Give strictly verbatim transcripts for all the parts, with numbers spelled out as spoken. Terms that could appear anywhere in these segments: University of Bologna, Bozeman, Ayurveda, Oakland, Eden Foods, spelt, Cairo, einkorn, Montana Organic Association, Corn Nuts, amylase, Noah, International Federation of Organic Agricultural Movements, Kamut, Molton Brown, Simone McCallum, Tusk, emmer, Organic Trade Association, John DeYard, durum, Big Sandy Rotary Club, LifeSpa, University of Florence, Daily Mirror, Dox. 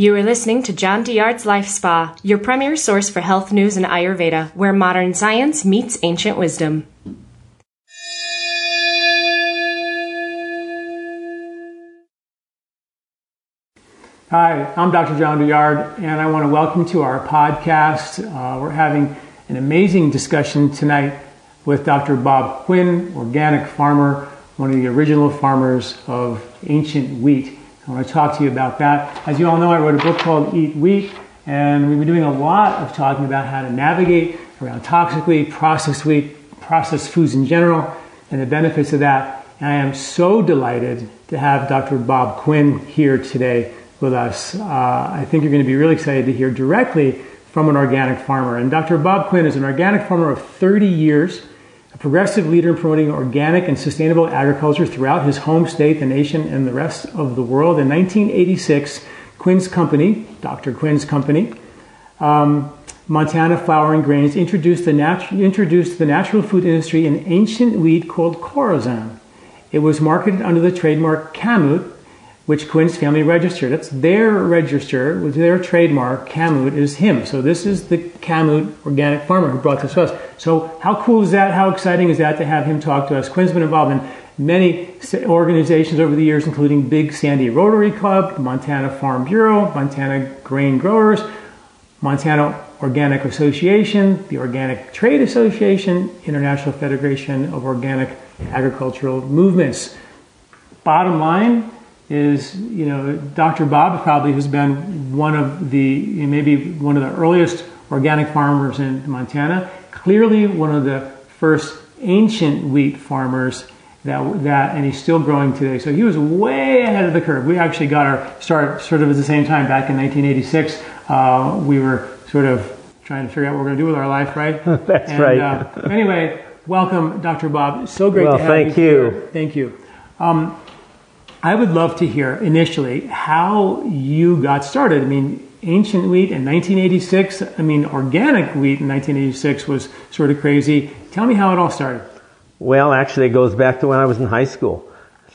You are listening to John DeYard's LifeSpa, your premier source for health news and Ayurveda, where modern science meets ancient wisdom. Hi, I'm Doctor John DeYard, and I want to welcome to our podcast. Uh, we're having an amazing discussion tonight with Doctor Bob Quinn, organic farmer, one of the original farmers of ancient wheat. I want to talk to you about that. As you all know, I wrote a book called Eat Wheat, and we've been doing a lot of talking about how to navigate around toxic wheat, processed wheat, processed foods in general, and the benefits of that. And I am so delighted to have Doctor Bob Quinn here today with us. Uh, I think you're going to be really excited to hear directly from an organic farmer. And Doctor Bob Quinn is an organic farmer of thirty years, a progressive leader in promoting organic and sustainable agriculture throughout his home state, the nation, and the rest of the world. In nineteen eighty-six, Quinn's company, Doctor Quinn's company, um, Montana Flour and Grains, introduced the, natu- introduced the natural food industry an ancient wheat called Khorasan. It was marketed under the trademark Kamut, which Quinn's family registered. That's their register with their trademark. Kamut is him. So this is the Kamut organic farmer who brought this to us. So how cool is that? How exciting is that to have him talk to us? Quinn's been involved in many organizations over the years, including Big Sandy Rotary Club, Montana Farm Bureau, Montana Grain Growers, Montana Organic Association, the Organic Trade Association, International Federation of Organic Agricultural Movements. Bottom line is, you know, Doctor Bob probably has been one of the, maybe one of the earliest organic farmers in Montana, clearly one of the first ancient wheat farmers that, that and he's still growing today. So he was way ahead of the curve. We actually got our start sort of at the same time back in nineteen eighty-six. Uh, we were sort of trying to figure out what we're going to do with our life, right? That's and, right. uh, anyway, welcome, Doctor Bob. So great well, to have thank you. you. Here. Thank you. Um, I would love to hear initially how you got started. I mean, ancient wheat in nineteen eighty-six, I mean, organic wheat in nineteen eighty-six was sort of crazy. Tell me how it all started. Well, actually, it goes back to when I was in high school.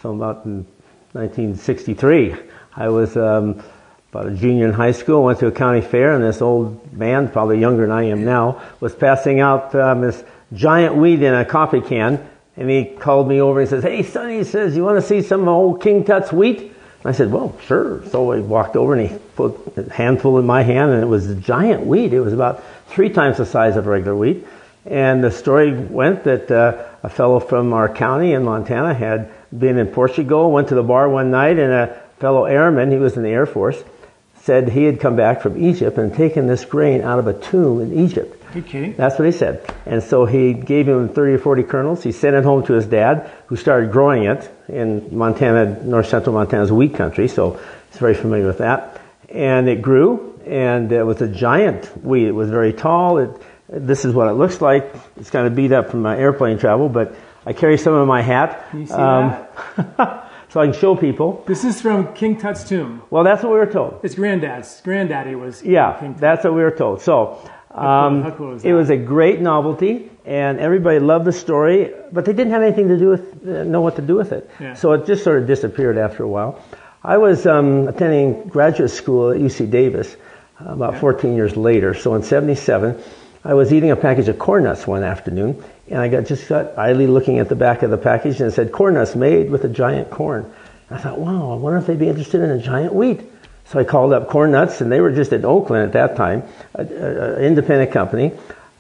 So about in nineteen sixty-three, I was um, about a junior in high school, went to a county fair, and this old man, probably younger than I am now, was passing out um, this giant wheat in a coffee can. And he called me over and says, "Hey, son," he says, "you want to see some old King Tut's wheat?" And I said, "Well, sure." So I walked over and he put a handful in my hand, and it was a giant wheat. It was about three times the size of regular wheat. And the story went that uh, a fellow from our county in Montana had been in Portugal, went to the bar one night, and a fellow airman, he was in the Air Force, said he had come back from Egypt and taken this grain out of a tomb in Egypt. Are you kidding? That's what he said. And so he gave him thirty or forty kernels. He sent it home to his dad, who started growing it in Montana, north central Montana's wheat country. So he's very familiar with that. And it grew, and it was a giant wheat. It was very tall. It, this is what it looks like. It's kind of beat up from my airplane travel, but I carry some in my hat. You see um, that? So I can show people. This is from King Tut's tomb. Well, that's what we were told. It's granddad's. Granddaddy was yeah, King Tut. That's what we were told. So um, how cool, how cool was that? It was a great novelty, and everybody loved the story, but they didn't have anything to do with, uh, know what to do with it. Yeah. So it just sort of disappeared after a while. I was um, attending graduate school at U C Davis uh, about okay. fourteen years later. So in seventy-seven, I was eating a package of Corn Nuts one afternoon, and I got just got idly looking at the back of the package, and it said, "Corn Nuts made with a giant corn." And I thought, wow, I wonder if they'd be interested in a giant wheat. So I called up Corn Nuts, and they were just in Oakland at that time, an independent company,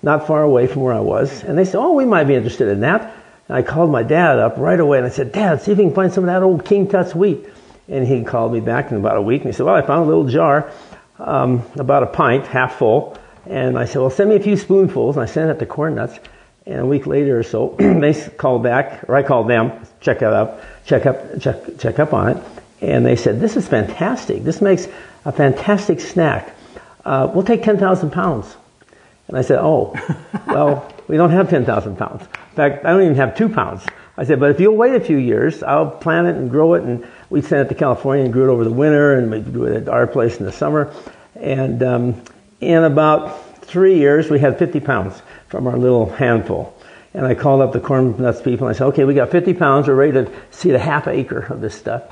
not far away from where I was. And they said, "Oh, we might be interested in that." And I called my dad up right away, and I said, "Dad, see if you can find some of that old King Tut's wheat." And he called me back in about a week, and he said, "Well, I found a little jar, um, about a pint, half full." And I said, "Well, send me a few spoonfuls." And I sent it to Corn Nuts. And a week later or so, they called back, or I called them, check it up, check up, check, check up on it. And they said, "This is fantastic. This makes a fantastic snack. Uh, we'll take ten thousand pounds. And I said, "Oh, well, we don't have ten thousand pounds. In fact, I don't even have two pounds. I said, "But if you'll wait a few years, I'll plant it and grow it." And we sent it to California and grew it over the winter, and we grew it at our place in the summer. And um, in about three years, we had fifty pounds from our little handful. And I called up the Corn Nuts people, and I said, "Okay, we got fifty pounds. We're ready to seed a half acre of this stuff."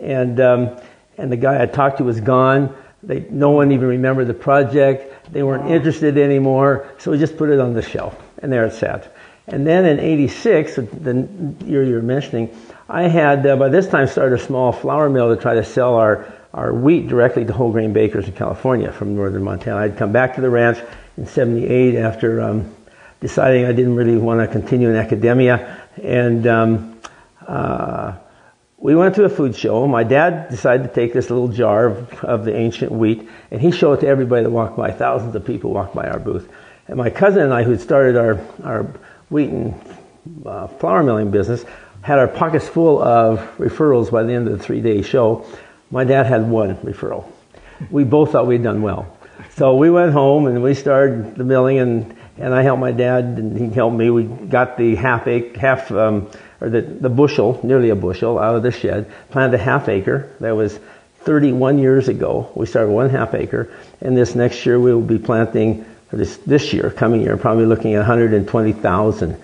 And um, and the guy I talked to was gone. They, no one even remembered the project. They weren't interested anymore. So we just put it on the shelf, and there it sat. And then in eighty-six, the year you were mentioning, I had uh, by this time started a small flour mill to try to sell our, our wheat directly to whole grain bakers in California from northern Montana. I'd come back to the ranch in seventy-eight after um, deciding I didn't really want to continue in academia. And um, uh, we went to a food show. My dad decided to take this little jar of, of the ancient wheat, and he showed it to everybody that walked by. Thousands of people walked by our booth. And my cousin and I, who had started our, our wheat and uh, flour milling business, had our pockets full of referrals by the end of the three-day show. My dad had one referral. We both thought we'd done well. So we went home and we started the milling, and, and I helped my dad, and he helped me. We got the half acre, half, um, or the, the bushel, nearly a bushel, out of the shed, planted a half acre. That was thirty-one years ago. We started one half acre, and this next year we will be planting, or this, this year, coming year, probably looking at one hundred twenty thousand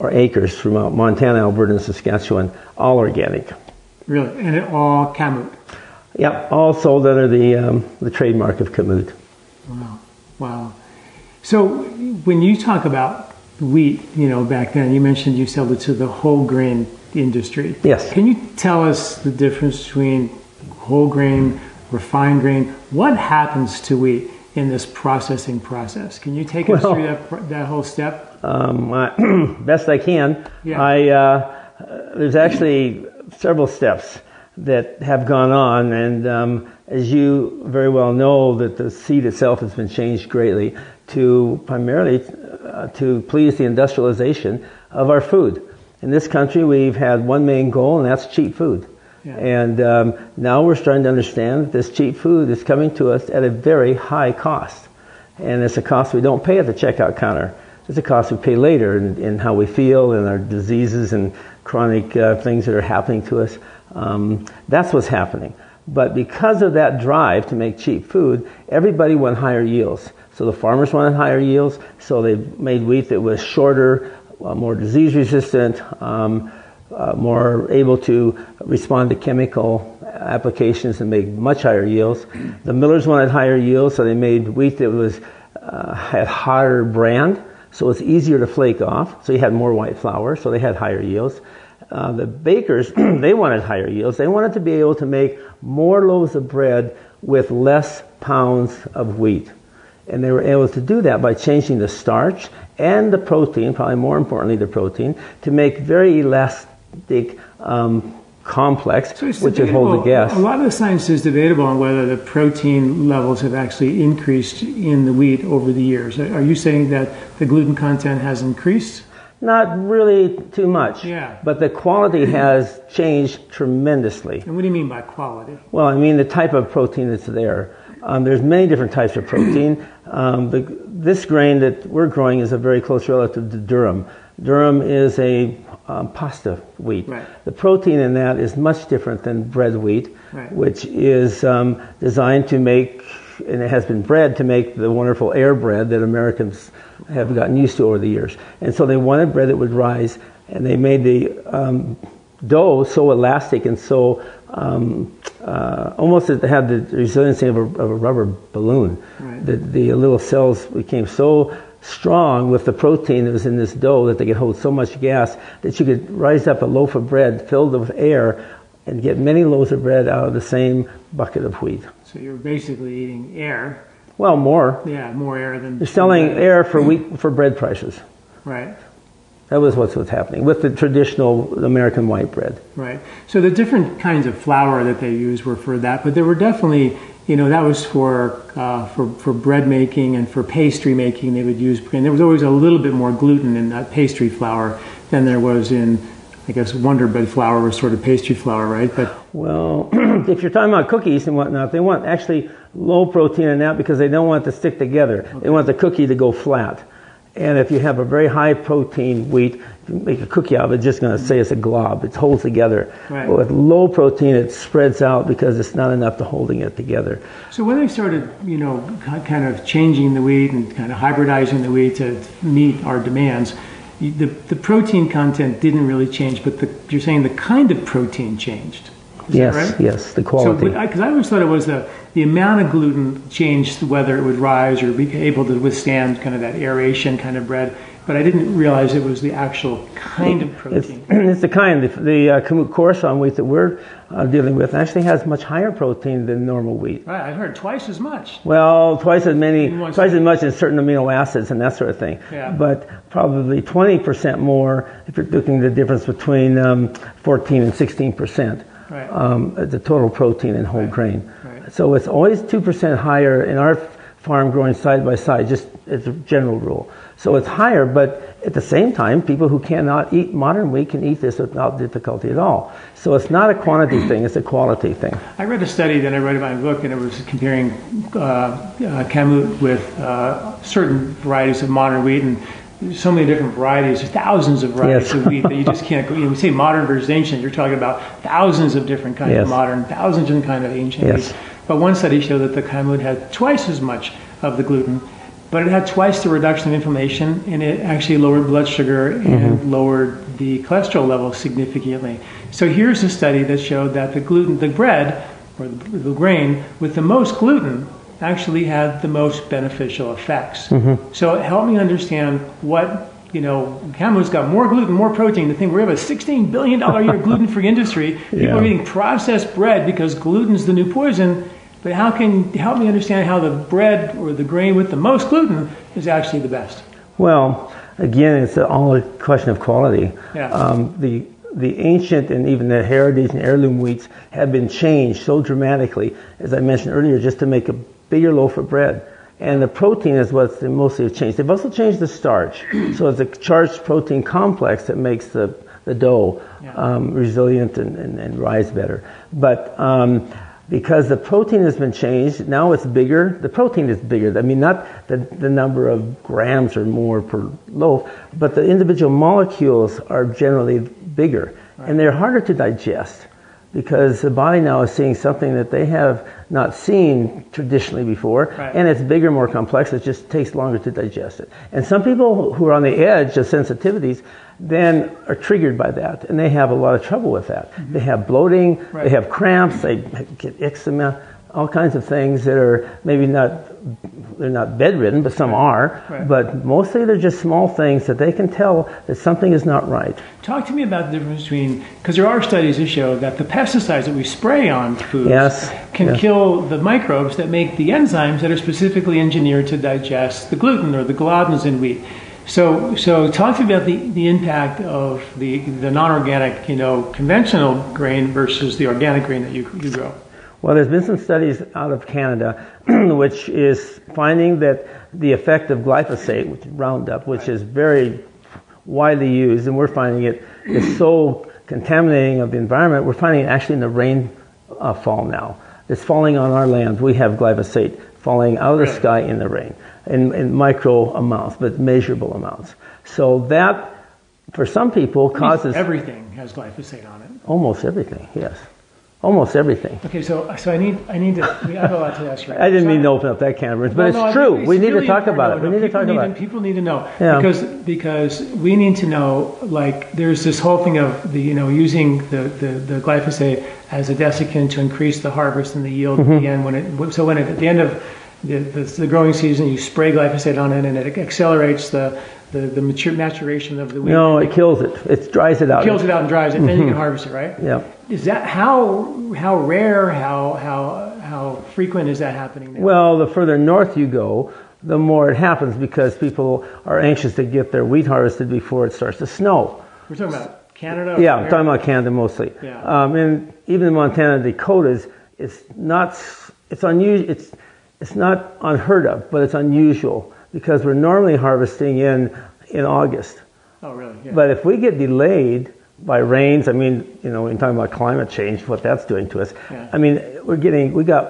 or acres from Montana, Alberta, and Saskatchewan, all organic. Really? And all Kamut? Yep, all sold under the um, the trademark of Kamut. Wow. Wow. So when you talk about wheat, you know, back then, you mentioned you sold it to the whole grain industry. Yes. Can you tell us the difference between whole grain, refined grain? What happens to wheat in this processing process? Can you take us well, through that, that whole step? Um, uh, best I can. Yeah. I uh, there's actually several steps that have gone on, and um, as you very well know, that the seed itself has been changed greatly to primarily uh, to please the industrialization of our food. In this country, we've had one main goal, and that's cheap food. Yeah. And um, now we're starting to understand that this cheap food is coming to us at a very high cost, and it's a cost we don't pay at the checkout counter. It's a cost we pay later in, in how we feel and our diseases and chronic uh, things that are happening to us. Um, that's what's happening. But because of that drive to make cheap food, everybody wanted higher yields. So the farmers wanted higher yields, so they made wheat that was shorter, uh, more disease resistant, um, uh, more able to respond to chemical applications and make much higher yields. The millers wanted higher yields, so they made wheat that was uh, had higher bran. So it's easier to flake off. So you had more white flour, so they had higher yields. Uh, the bakers, they wanted higher yields. They wanted to be able to make more loaves of bread with less pounds of wheat. And they were able to do that by changing the starch and the protein, probably more importantly the protein, to make very elastic um, complex, so which would hold the gas. A lot of the science is debatable on whether the protein levels have actually increased in the wheat over the years. Are you saying that the gluten content has increased? Not really too much. Yeah. But the quality has changed tremendously. And what do you mean by quality? Well, I mean the type of protein that's there. Um, there's many different types of protein. Um, the, this grain that we're growing is a very close relative to durum. Durum is a um, pasta wheat. Right. The protein in that is much different than bread wheat, right, which is um, designed to make, and it has been bred to make the wonderful air bread that Americans have gotten used to over the years. And so they wanted bread that would rise, and they made the um, dough so elastic and so um, uh, almost it had the resiliency of a, of a rubber balloon. Right. The, the little cells became so strong with the protein that was in this dough that they could hold so much gas that you could rise up a loaf of bread filled with air and get many loaves of bread out of the same bucket of wheat. So you're basically eating air. Well, more. Yeah, more air than... You're selling bread. Air for wheat, for bread prices. Right. That was what's what's happening with the traditional American white bread. Right. So the different kinds of flour that they used were for that, but there were definitely... You know, that was for, uh, for for bread making and for pastry making. They would use, and there was always a little bit more gluten in that pastry flour than there was in, I guess, Wonder Bread flour was sort of pastry flour, right? But well, if you're talking about cookies and whatnot, they want actually low protein in that because they don't want it to stick together. Okay. They want the cookie to go flat. And if you have a very high protein wheat, if you make a cookie out of it, it's just going to say it's a glob. It holds together. Right. But with low protein, it spreads out because it's not enough to holding it together. So when they started, you know, kind of changing the wheat and kind of hybridizing the wheat to meet our demands, the the protein content didn't really change, but the, you're saying the kind of protein changed. Is yes, that right? Yes, the quality. Because so, I, I always thought it was the, the amount of gluten changed whether it would rise or be able to withstand kind of that aeration kind of bread. But I didn't realize it was the actual kind of protein. It's, it's the kind. The, the uh, Kamut Khorasan wheat that we're uh, dealing with actually has much higher protein than normal wheat. Right, I heard twice as much. Well, twice as many, twice as much as certain amino acids and that sort of thing. Yeah. But probably twenty percent more if you're looking at the difference between um, fourteen and sixteen percent. Right. Um, the total protein in whole right. grain. Right. So it's always two percent higher in our farm growing side by side, just as a general rule. So it's higher, but at the same time, people who cannot eat modern wheat can eat this without difficulty at all. So it's not a quantity thing, it's a quality thing. I read a study that I wrote in my book, and it was comparing uh, uh, Kamut with uh, certain varieties of modern wheat, and so many different varieties, thousands of varieties yes. of wheat that you just can't go. You know, we say modern versus ancient, you're talking about thousands of different kinds yes. of modern, thousands of different kinds of ancient yes. wheat. But one study showed that the Kamut had twice as much of the gluten, but it had twice the reduction of inflammation, and it actually lowered blood sugar and mm-hmm. lowered the cholesterol level significantly. So here's a study that showed that the gluten, the bread, or the, the grain with the most gluten actually had the most beneficial effects. Mm-hmm. So help me understand what, you know, Kamut's got more gluten, more protein. The thing, we have a sixteen billion dollars a year gluten-free industry. People yeah. are eating processed bread because gluten's the new poison. But how can help me understand how the bread or the grain with the most gluten is actually the best? Well, again, it's all a question of quality. Yeah. Um, the the ancient and even the heritage and heirloom wheats have been changed so dramatically, as I mentioned earlier, just to make a bigger loaf of bread. And the protein is what's mostly changed. They've also changed the starch. So it's a starch protein complex that makes the, the dough yeah. um, resilient and, and, and rise better. But um, because the protein has been changed, now it's bigger. The protein is bigger. I mean, not the, the number of grams or more per loaf, but the individual molecules are generally bigger. Right. And they're harder to digest because the body now is seeing something that they have not seen traditionally before. Right. And it's bigger, more complex. It just takes longer to digest it. And some people who are on the edge of sensitivities then are triggered by that, and they have a lot of trouble with that. Mm-hmm. They have bloating, right. they have cramps, they get eczema, all kinds of things that are maybe not, they're not bedridden, but some right. are, right. but mostly they're just small things that they can tell that something is not right. Talk to me about the difference between, because there are studies that show that the pesticides that we spray on foods yes. can yes. kill the microbes that make the enzymes that are specifically engineered to digest the gluten or the globins in wheat. So, so talk to me about the, the impact of the, the non-organic, you know, conventional grain versus the organic grain that you, you grow. Well, there's been some studies out of Canada, which is finding that the effect of glyphosate, which is Roundup, which is very widely used, and we're finding it is so contaminating of the environment, we're finding it actually in the rainfall now. It's falling on our land. We have glyphosate falling out of the sky in the rain. In, in micro amounts, but measurable amounts. So that, for some people, causes... Everything has glyphosate on it. Almost everything, yes. Almost everything. Okay, so so I need I need to I have a lot to ask you. I didn't so mean I, to open up that can of worms, but no, it's no, true. It's we, really need no, no, we need to talk about it. We need to talk about it. People need to know yeah. because because we need to know. Like there's this whole thing of the you know using the, the, the glyphosate as a desiccant to increase the harvest and the yield mm-hmm. at the end when it so when it, at the end of The, the, the growing season, you spray glyphosate on it, and it accelerates the the, the mature, maturation of the wheat. No, it kills it. It dries it out. It kills it out and dries it, and mm-hmm. then you can harvest it, right? Yeah. Is that how how rare, how how how frequent is that happening now? Well, the further north you go, the more it happens because people are anxious to get their wheat harvested before it starts to snow. We're talking about Canada. Yeah, I'm talking about Canada mostly. Yeah. Um, and even in Montana, Dakotas, it's not. It's unusual. It's It's not unheard of, but it's unusual because we're normally harvesting in in August. Oh, really? Yeah. But if we get delayed by rains, I mean, you know, we're talking about climate change, what that's doing to us. Yeah. I mean, we're getting we got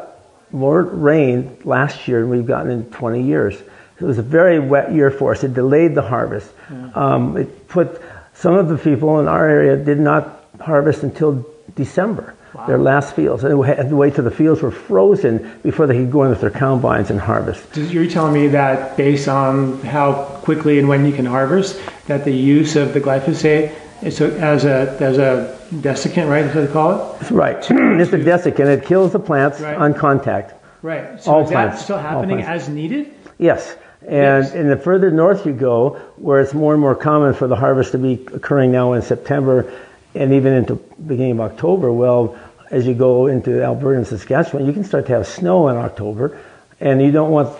more rain last year than we've gotten in twenty years. It was a very wet year for us. It delayed the harvest. Yeah. Um, it put some of the people in our area did not harvest until December. Wow. Their last fields. And they had to wait till the fields were frozen before they could go in with their combines and harvest. You're telling me that based on how quickly and when you can harvest, that the use of the glyphosate So as a as a desiccant, right? That's what they call it. Right. It's a desiccant. It kills the plants right. on contact. Right. So all is plants, that still happening as needed? Yes. And yes. And the further north you go, where it's more and more common for the harvest to be occurring now in September, and even into beginning of October. Well, as you go into Alberta and Saskatchewan, you can start to have snow in October, and you don't want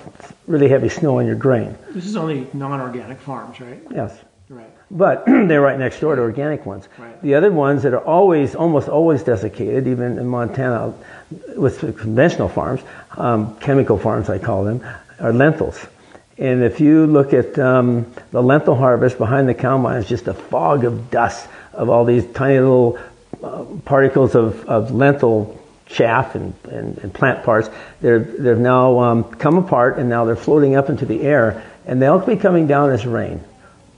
really heavy snow on your grain. This is only non-organic farms, right? Yes. Right. But they're right next door to organic ones. Right. The other ones that are always, almost always desiccated, even in Montana, with conventional farms, um, chemical farms I call them, are lentils. And if you look at um, the lentil harvest behind the cow mine, it's just a fog of dust of all these tiny little uh, particles of, of lentil chaff and, and, and plant parts. They're, they've now um, come apart, and now they're floating up into the air, and they'll be coming down as rain.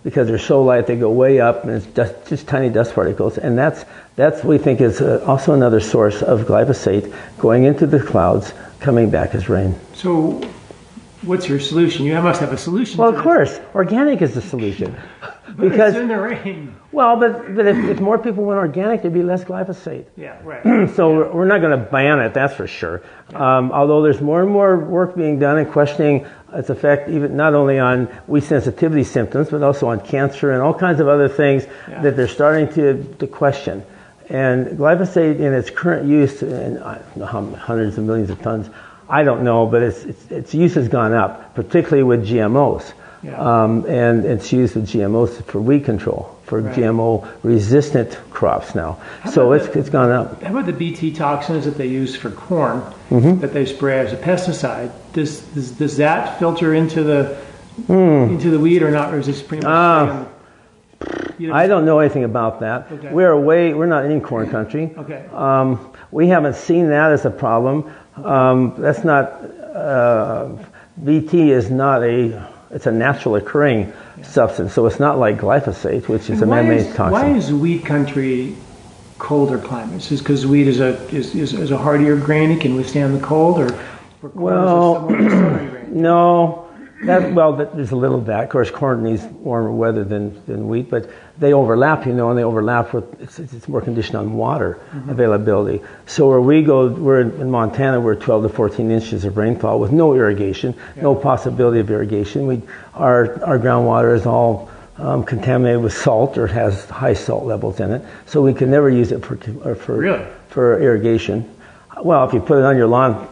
Because they're so light, they go way up, and it's just, just tiny dust particles. And that's, that's we think, is uh, also another source of glyphosate going into the clouds, coming back as rain. So what's your solution? You must have a solution. Well, of course. Organic is the solution. But because, it's in the rain. Well, but, but if, if more people went organic, there'd be less glyphosate. Yeah, right. So yeah. We're, we're not going to ban it, that's for sure. Yeah. Um, although there's more and more work being done and questioning its effect, even not only on wheat sensitivity symptoms, but also on cancer and all kinds of other things yeah. that they're starting to, to question. And glyphosate in its current use, and I don't know how hundreds of millions of tons, I don't know, but it's, it's, its use has gone up, particularly with G M Os. Yeah. Um, and it's used with G M Os for weed control, for right. G M O-resistant crops now. How so it's the, it's gone up. How about the B T toxins that they use for corn mm-hmm. that they spray as a pesticide? Does does, does that filter into the mm. into the weed or not? Or is this pretty much? Uh, the, I don't know anything about that. Okay. We're away. We're not in corn country. Okay. Um, we haven't seen that as a problem. Um, that's not uh, B T is not a. It's a natural occurring yeah. substance, so it's not like glyphosate, which is and a man-made toxin. Why is wheat country colder climates? Is because wheat is a is, is, is a hardier grain; it can withstand the cold, or, or corn well, is a grain? No. That, well, there's a little of that. Of course, corn needs warmer weather than, than wheat, but they overlap, you know, and they overlap with it's, it's more conditioned on water mm-hmm. availability. So where we go, we're in Montana, we're twelve to fourteen inches of rainfall with no irrigation, yeah. no possibility of irrigation. We our our groundwater is all um, contaminated with salt or has high salt levels in it, so we can never use it for or for really? for irrigation. Well, if you put it on your lawn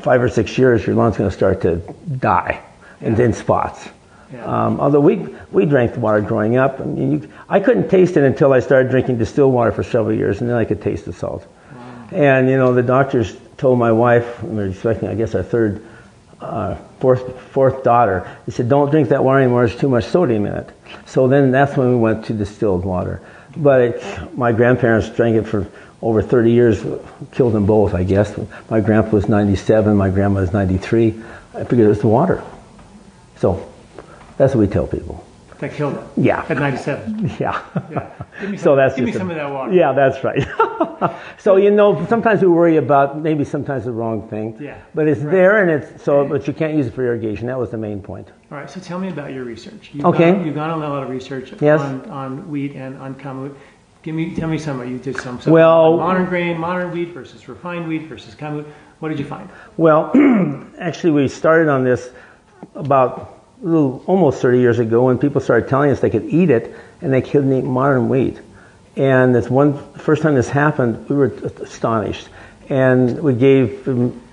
five or six years, your lawn's going to start to die. Yeah. And in spots. Yeah. Um, although we we drank the water growing up. I mean, you, I couldn't taste it until I started drinking distilled water for several years, and then I could taste the salt. Wow. And, you know, the doctors told my wife, and we were expecting, I guess, our third, uh, fourth, fourth daughter, they said, don't drink that water anymore, there's too much sodium in it. So then that's when we went to distilled water. But it, my grandparents drank it for over thirty years, killed them both, I guess. My grandpa was ninety-seven, my grandma was ninety-three. I figured it was the water. So that's what we tell people. That killed it. Yeah. At ninety-seven. Yeah. yeah. Give me some, so that's give me some a, of that water. Yeah, that's right. So, you know, sometimes we worry about maybe sometimes the wrong thing. Yeah. But it's right. there, and it's so, but you can't use it for irrigation. That was the main point. All right. So tell me about your research. You've okay. Got, you've done a lot of research yes. on, on wheat and on kamut. Give me, tell me some. You did some. some well, modern grain, modern wheat versus refined wheat versus kamut. What did you find? Well, actually, we started on this about a little, almost thirty years ago, when people started telling us they could eat it and they couldn't eat modern wheat. And this one first time this happened, we were astonished. And we gave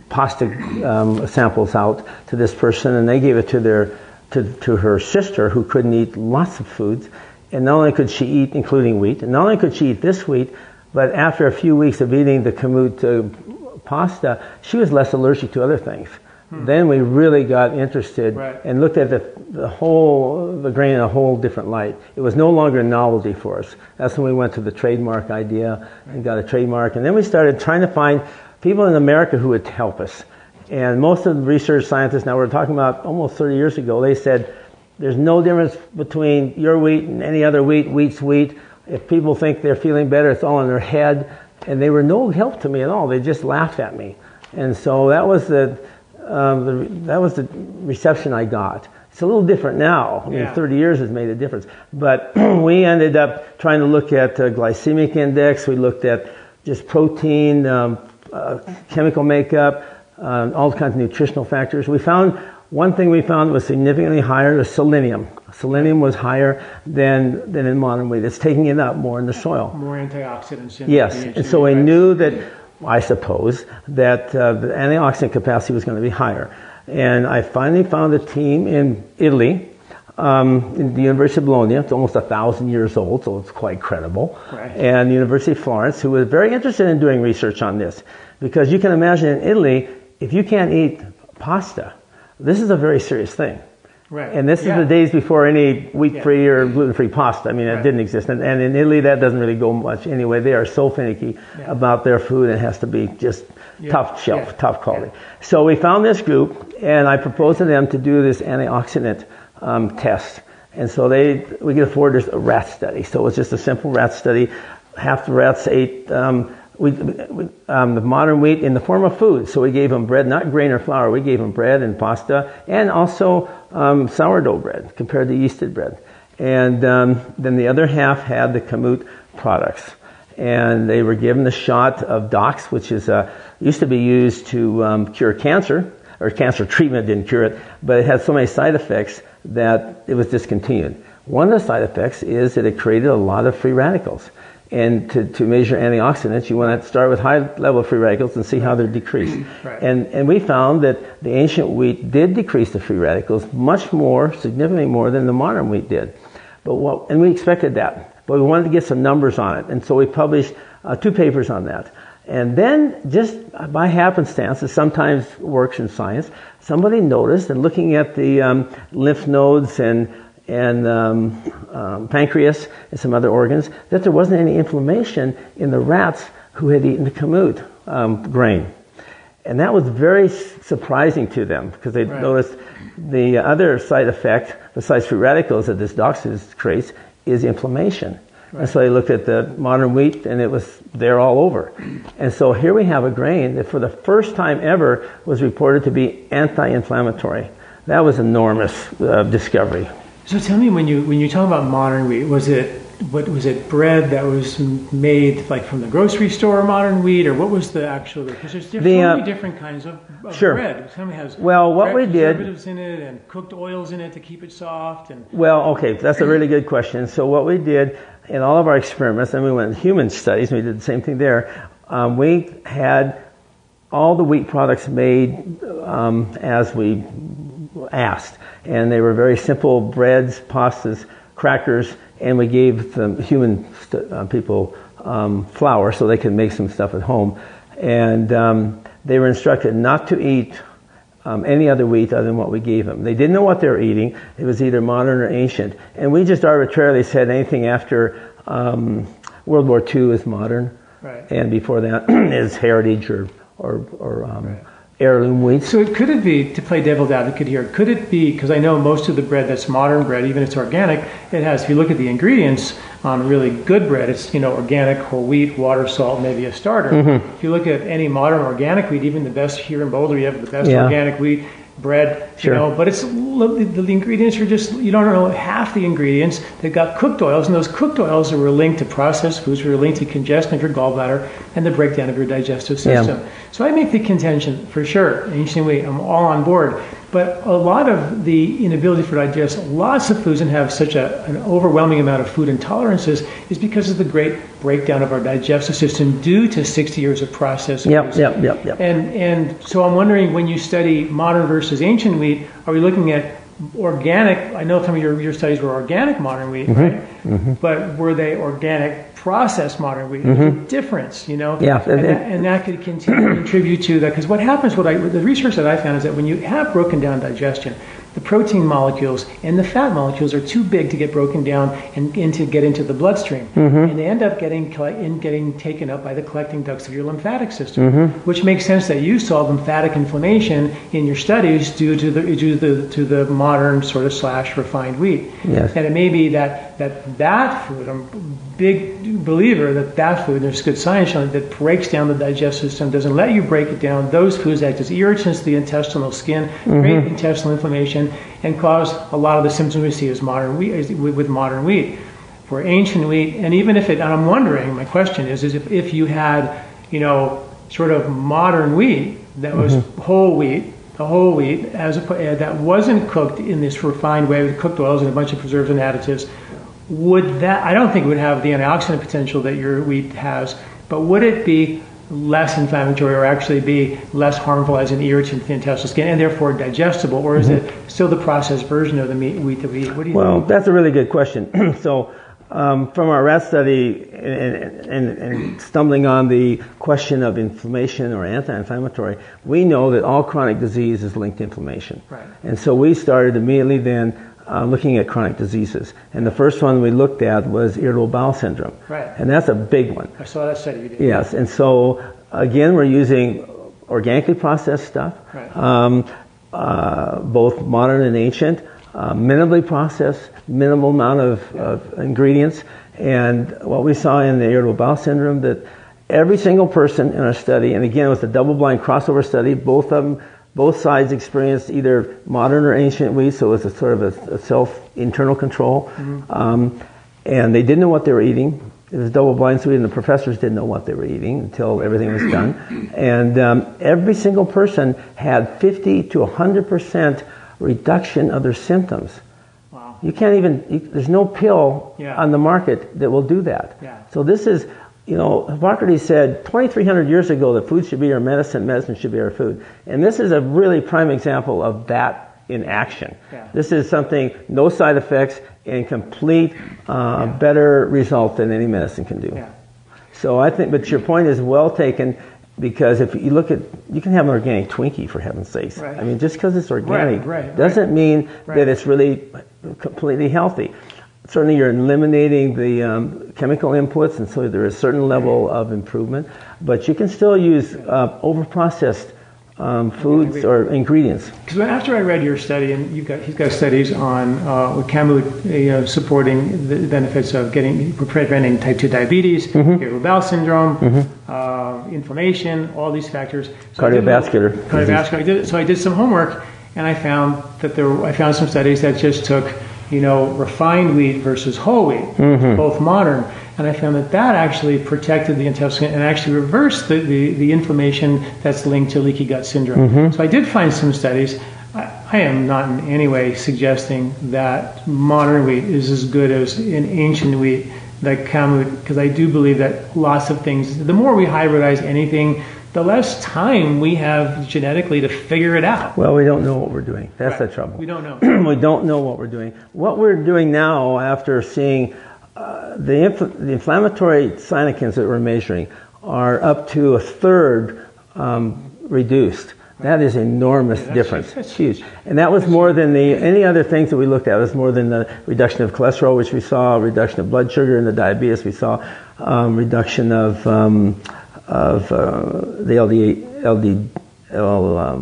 pasta um, samples out to this person, and they gave it to their to, to her sister, who couldn't eat lots of foods. And not only could she eat, including wheat, and not only could she eat this wheat, but after a few weeks of eating the kamut uh, pasta, she was less allergic to other things. Hmm. Then we really got interested right. and looked at the, the whole, the grain in a whole different light. It was no longer a novelty for us. That's when we went to the trademark idea and got a trademark. And then we started trying to find people in America who would help us. And most of the research scientists, now we're talking about almost thirty years ago, they said, there's no difference between your wheat and any other wheat. Wheat's wheat. If people think they're feeling better, it's all in their head. And they were no help to me at all. They just laughed at me. And so that was the... Um, the, that was the reception I got. It's a little different now. I mean, yeah. thirty years has made a difference. But we ended up trying to look at uh, glycemic index. We looked at just protein, um, uh, chemical makeup, uh, all kinds of nutritional factors. We found one thing we found was significantly higher was selenium. Selenium was higher than than in modern wheat. It's taking it up more in the soil. More antioxidants. In yes, the and so we knew that, I suppose, that uh, the antioxidant capacity was going to be higher. And I finally found a team in Italy, um, in the University of Bologna. It's almost a thousand years old, so it's quite credible. Right. And the University of Florence, who was very interested in doing research on this. Because you can imagine in Italy, if you can't eat pasta, this is a very serious thing. Right. And this yeah. is the days before any wheat-free yeah. or gluten-free pasta. I mean, right. it didn't exist. And, and in Italy, that doesn't really go much anyway. They are so finicky yeah. about their food. It has to be just yeah. tough shelf, yeah. tough quality. Yeah. So we found this group, and I proposed to them to do this antioxidant um, test. And so they we could afford this rat study. So it was just a simple rat study. Half the rats ate um, we, we, um, the modern wheat in the form of food. So we gave them bread, not grain or flour. We gave them bread and pasta, and also Um, sourdough bread compared to yeasted bread. And um, then the other half had the Kamut products. And they were given the shot of Dox, which is uh, used to be used to um, cure cancer, or cancer treatment didn't cure it, but it had so many side effects that it was discontinued. One of the side effects is that it created a lot of free radicals. And to, to measure antioxidants, you want to start with high level free radicals and see how they're decreased. Right. And and we found that the ancient wheat did decrease the free radicals much more, significantly more than the modern wheat did. But what, and we expected that, but we wanted to get some numbers on it. And so we published uh, two papers on that. And then, just by happenstance, as sometimes works in science, somebody noticed that looking at the um, lymph nodes and and um, um, pancreas and some other organs, that there wasn't any inflammation in the rats who had eaten the kamut um, grain. And that was very surprising to them, because they right. noticed the other side effect, besides free radicals that this toxin creates, is inflammation. Right. And so they looked at the modern wheat, and it was there all over. And so here we have a grain that for the first time ever was reported to be anti-inflammatory. That was enormous uh, discovery. So tell me, when you when you talk about modern wheat, was it what was it bread that was made like from the grocery store, modern wheat, or what was the actual? Because there's different, the, uh, so many different kinds of, of sure. bread. Some has well, what we did preservatives in it and cooked oils in it to keep it soft. And well, okay, that's a really good question. So what we did in all of our experiments, and we went to human studies, and we did the same thing there. Um, we had all the wheat products made um, as we asked. And they were very simple breads, pastas, crackers, and we gave the human st- uh, people um, flour so they could make some stuff at home. And um, they were instructed not to eat um, any other wheat other than what we gave them. They didn't know what they were eating. It was either modern or ancient. And we just arbitrarily said anything after um, World War Two is modern, right. and before that is heritage or or, or um, right. heirloom wheat. So it could it be, to play devil's advocate here, could it be, because I know most of the bread that's modern bread, even if it's organic, it has, if you look at the ingredients on really good bread, it's, you know, organic, whole wheat, water, salt, maybe a starter. Mm-hmm. If you look at any modern organic wheat, even the best here in Boulder, you have the best yeah. organic wheat, bread, sure. you know, but it's, the, the ingredients are just, you don't know half the ingredients. They've got cooked oils, and those cooked oils were linked to processed foods, were linked to congestion of your gallbladder and the breakdown of your digestive system. Yeah. So I make the contention, for sure, anciently, I'm all on board, but a lot of the inability for digest lots of foods and have such a, an overwhelming amount of food intolerances is because of the great breakdown of our digestive system due to sixty years of processed yep, foods. Yep, yep, yep. And, and so I'm wondering, when you study modern versus ancient wheat, are we looking at organic? I know some of your, your studies were organic modern wheat, mm-hmm, right? Mm-hmm. But were they organic processed modern wheat? Mm-hmm. There's a difference, you know? Yeah. And, it, that, and that could continue to contribute to that. Because what happens, what I, the research that I found is that when you have broken down digestion, the protein molecules and the fat molecules are too big to get broken down and, and to get into the bloodstream. Mm-hmm. And they end up getting in, getting taken up by the collecting ducts of your lymphatic system, mm-hmm. which makes sense that you saw lymphatic inflammation in your studies due to the due to the, to the modern sort of slash refined wheat. Yes. And it may be that that, that food, I'm a big believer that that food, and there's good science on it, that breaks down the digestive system, doesn't let you break it down. Those foods act as irritants to the intestinal skin, mm-hmm. create intestinal inflammation, in and cause a lot of the symptoms we see as modern wheat, as, with modern wheat. For ancient wheat, and even if it, and I'm wondering, my question is, is if, if you had, you know, sort of modern wheat that was mm-hmm. whole wheat, the whole wheat, as a, that wasn't cooked in this refined way with cooked oils and a bunch of preservatives and additives, would that, I don't think it would have the antioxidant potential that your wheat has, but would it be less inflammatory or actually be less harmful as an irritant to the intestinal skin and therefore digestible, or is mm-hmm. it still the processed version of the meat, wheat that we eat? What do you well, think? That's a really good question. So um, from our rat study and, and, and stumbling on the question of inflammation or anti-inflammatory, we know that all chronic disease is linked to inflammation. Right. And so we started immediately then Uh, looking at chronic diseases, and the first one we looked at was irritable bowel syndrome, right? And that's a big one. I saw that study you did. Yes, and so again, we're using organically processed stuff, right. um, uh, both modern and ancient, uh, minimally processed, minimal amount of, yeah. of ingredients, and what we saw in the irritable bowel syndrome that every single person in our study, and again it was a double-blind crossover study, both of them. Both sides experienced either modern or ancient wheat, so it was a sort of a, a self-internal control. Mm-hmm. um, and they didn't know what they were eating. It was double-blind, so even the professors didn't know what they were eating until everything was done. And um, every single person had fifty to one hundred percent reduction of their symptoms. Wow. You can't even, you, there's no pill yeah. on the market that will do that. Yeah. So this is, you know, Hippocrates said twenty-three hundred years ago that food should be our medicine, medicine should be our food. And this is a really prime example of that in action. Yeah. This is something, no side effects, and complete uh, yeah. better result than any medicine can do. Yeah. So I think, but your point is well taken, because if you look at, you can have an organic Twinkie, for heaven's sakes. Right. I mean, just because it's organic right, right, doesn't right. mean right. that it's really completely healthy. Certainly you're eliminating the um, chemical inputs, and so there is a certain level of improvement, but you can still use uh, over-processed um, foods or ingredients. Because after I read your study, and you've got, he's got studies on uh, with Kamut, you know, supporting the benefits of getting preventing type two diabetes, irritable mm-hmm. bowel syndrome, mm-hmm. uh, inflammation, all these factors. So cardiovascular. I did, cardiovascular. I did, so I did some homework, and I found that there. Were, I found some studies that just took, you know, refined wheat versus whole wheat, mm-hmm. both modern. And I found that that actually protected the intestine and actually reversed the, the, the inflammation that's linked to leaky gut syndrome. Mm-hmm. So I did find some studies. I, I am not in any way suggesting that modern wheat is as good as an ancient wheat that Kamut, because I do believe that lots of things, the more we hybridize anything, the less time we have genetically to figure it out. Well, we don't know what we're doing. That's right. the trouble. We don't know. We don't know what we're doing. What we're doing now, after seeing uh, the, inf the inflammatory cytokines that we're measuring are up to a third um, reduced. That is enormous yeah, that's, difference. That's huge. And that was more than the any other things that we looked at. It was more than the reduction of cholesterol, which we saw, reduction of blood sugar and the diabetes we saw, um, reduction of um, of uh, the L D L, L D L, um,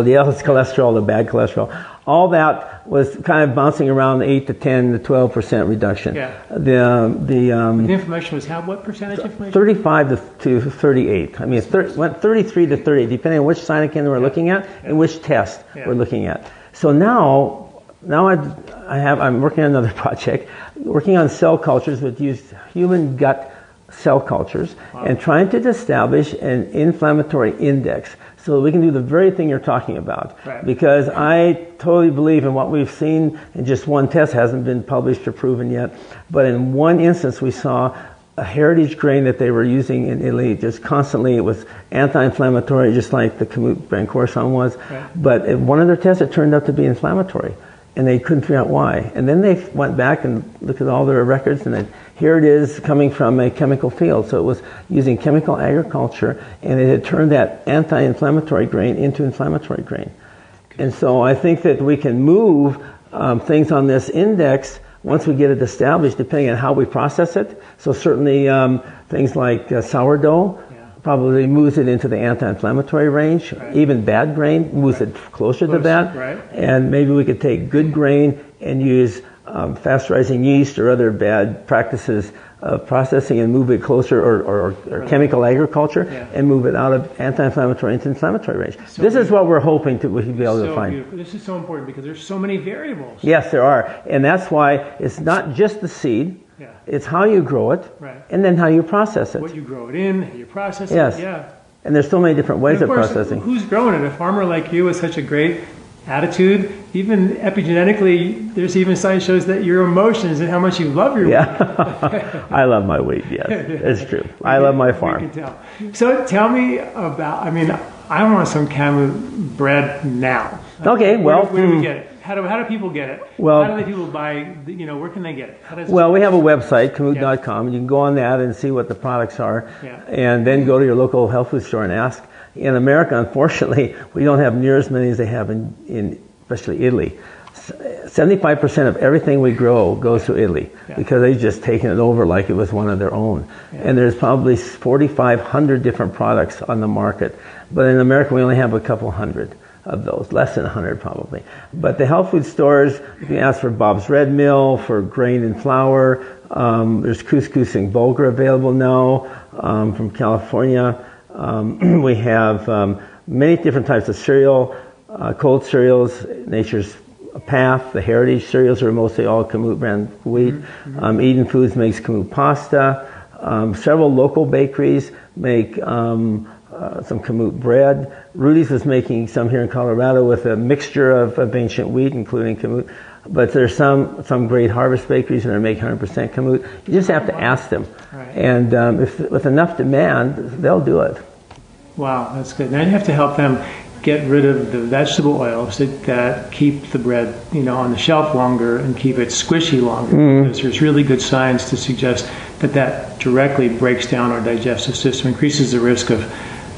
L D Ls, cholesterol, the bad cholesterol. All that was kind of bouncing around the eight to ten to twelve percent reduction. Yeah. The, the, um, the information was how, what percentage information? thirty-five to thirty-eight. I mean, it went thirty-three to thirty-eight, depending on which cytokine we're yeah. looking at yeah. and which test yeah. we're looking at. So now, now I've, I have, I'm working on another project, working on cell cultures that use human gut cell cultures wow. and trying to establish an inflammatory index so that we can do the very thing you're talking about. Right. Because I totally believe in what we've seen, and just one test hasn't been published or proven yet, but in one instance we saw a heritage grain that they were using in Italy, just constantly it was anti-inflammatory, just like the Kamut brand Khorasan was, right. but in one of their tests it turned out to be inflammatory. And they couldn't figure out why. And then they went back and looked at all their records, and then here it is coming from a chemical field. So it was using chemical agriculture, and it had turned that anti-inflammatory grain into inflammatory grain. And so I think that we can move um, things on this index once we get it established, depending on how we process it. So certainly um, things like uh, sourdough, probably moves it into the anti-inflammatory range. Right. Even bad grain moves right. it closer Close, to that. Right. And maybe we could take good grain and use um, fast-rising yeast or other bad practices of processing and move it closer, or, or, or chemical agriculture, yeah. and move it out of anti-inflammatory into inflammatory range. So this is what we're hoping to we be able so to find. Beautiful. This is so important because there's so many variables. Yes, there are. And that's why it's not just the seed. Yeah. It's how you grow it, right. and then how you process it. What you grow it in, how you process yes. it. Yeah. And there's so many different ways of, course, of processing. Who's growing it? A farmer like you with such a great attitude, even epigenetically, there's even science shows that your emotions and how much you love your wheat. Yeah. I love my wheat, yes. It's true. I yeah, love my farm. You can tell. So tell me about, I mean, I want some Kamut bread now. Okay, where, well. Where do we get it? How do, how do people get it? Well, how do the people buy, you know, where can they get it? How does well, it we have a website, kamut dot com. Yeah. You can go on that and see what the products are, yeah. and then go to your local health food store and ask. In America, unfortunately, we don't have near as many as they have in, in especially Italy. seventy-five percent of everything we grow goes to Italy yeah. because they've just taken it over like it was one of their own. Yeah. And there's probably forty-five hundred different products on the market. But in America, we only have a couple hundred of those, less than one hundred probably. But the health food stores, you can ask for Bob's Red Mill, for grain and flour. Um, there's couscous and bulgur available now um, from California. Um, we have um, many different types of cereal, uh, cold cereals, Nature's Path, the heritage cereals are mostly all Kamut brand wheat. Mm-hmm. um, Eden Foods makes Kamut pasta. Um, several local bakeries make um, uh, some Kamut bread. Rudy's was making some here in Colorado with a mixture of, of ancient wheat, including Kamut. But there's some some great harvest bakeries that are making one hundred percent Kamut. You just have to ask them. Right. And um, if with enough demand, they'll do it. Wow, that's good. Now you have to help them get rid of the vegetable oils that, that keep the bread, you know, on the shelf longer and keep it squishy longer. Mm. Because there's really good science to suggest that that directly breaks down our digestive system, increases the risk of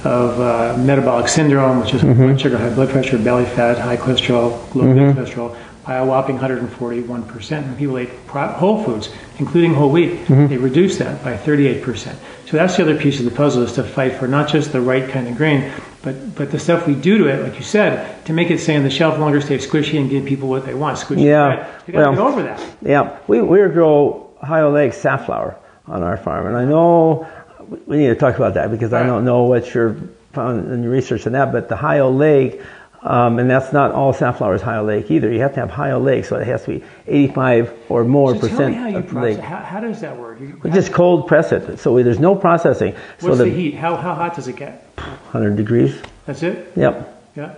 of uh, metabolic syndrome, which is mm-hmm. blood sugar, high blood pressure, belly fat, high cholesterol, low mm-hmm. cholesterol, by a whopping one hundred forty-one percent. When people ate whole foods, including whole wheat, mm-hmm. they reduced that by thirty-eight percent. So that's the other piece of the puzzle, is to fight for not just the right kind of grain, but, but the stuff we do to it, like you said, to make it stay on the shelf longer, stay squishy, and give people what they want, squishy yeah. bread. You've got well, to go over that. Yeah, we, we grow high-oleic safflower on our farm, and I know we need to talk about that because right. I don't know what you're found in your research on that, but the high-oleic Um, and that's not all safflower is high oleic either. You have to have high oleic, so it has to be eighty-five or more so percent. Tell me how you process. How, how does that work? You, we just cold press it, so we, there's no processing. What's so the, the heat? How how hot does it get? one hundred degrees. That's it. Yep. Yeah.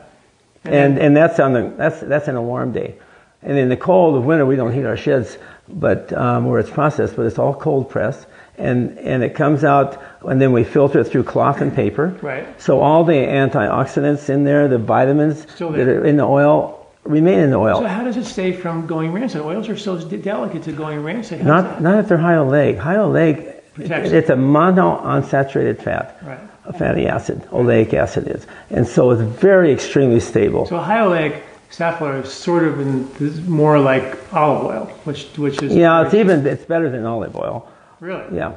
And and, then, and that's on the that's that's in a warm day, and in the cold of winter we don't heat our sheds, but um, where it's processed, but it's all cold pressed. And and it comes out, and then we filter it through cloth and paper. Right. So all the antioxidants in there, the vitamins that are in the oil, remain in the oil. So how does it stay from going rancid? Oils are so delicate to going rancid. How's not that? Not if they're high oleic. High oleic, it, it's a monounsaturated fat. Right. A fatty acid, oleic acid is, and so it's very extremely stable. So high oleic safflower is sort of in, more like olive oil, which which is yeah, it's even it's better than olive oil. Really? Yeah.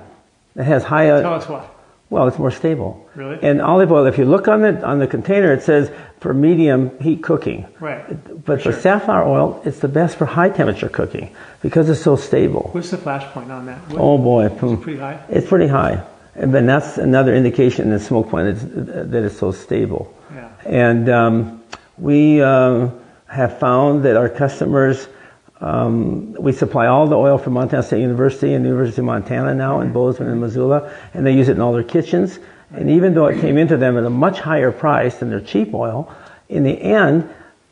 It has higher... Tell us why. Well, it's more stable. Really? And olive oil, if you look on the, on the container, it says for medium heat cooking. Right. But for, for sure. safflower oil, it's the best for high temperature cooking because it's so stable. What's the flash point on that? What, oh, boy. Is it pretty high? It's pretty high. And then that's another indication in the smoke point it's, that it's so stable. Yeah. And um, we um, have found that our customers... Um, we supply all the oil from Montana State University and the University of Montana now in Bozeman and Missoula, and they use it in all their kitchens. And even though it came into them at a much higher price than their cheap oil, in the end,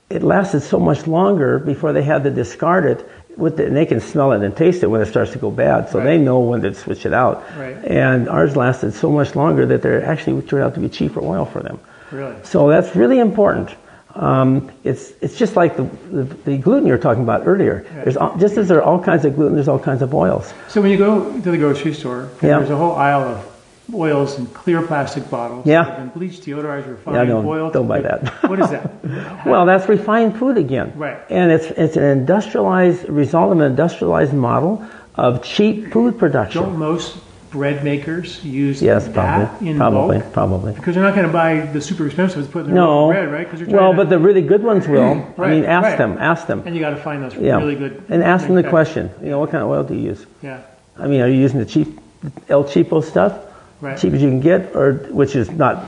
it lasted so much longer before they had to discard it. With the, and they can smell it and taste it when it starts to go bad, so right. they know when to switch it out. Right. And ours lasted so much longer that they actually turned out to be cheaper oil for them. Really? So that's really important. Um, it's it's just like the, the, the gluten you were talking about earlier. Yeah. There's all, just as there are all kinds of gluten, there's all kinds of oils. So when you go to the grocery store, yeah. there's a whole aisle of oils in clear plastic bottles. Yeah. They've been bleached, deodorized, refined, yeah, don't, oiled. Don't buy that. What is that? Well, that's refined food again. Right. And it's it's an industrialized result of an industrialized model of cheap food production. Don't most bread makers use yes, that probably, in probably, bulk? Probably. Because they're not going to buy the super expensive ones to put in their no. bread, right? Because well, to... but the really good ones will. Right, I mean, ask right. them, ask them. And you got to find those yeah. really good. And ask them the question, you know, what kind of oil do you use? Yeah. I mean, are you using the cheap El Cheapo stuff, right. cheap as you can get, or which is not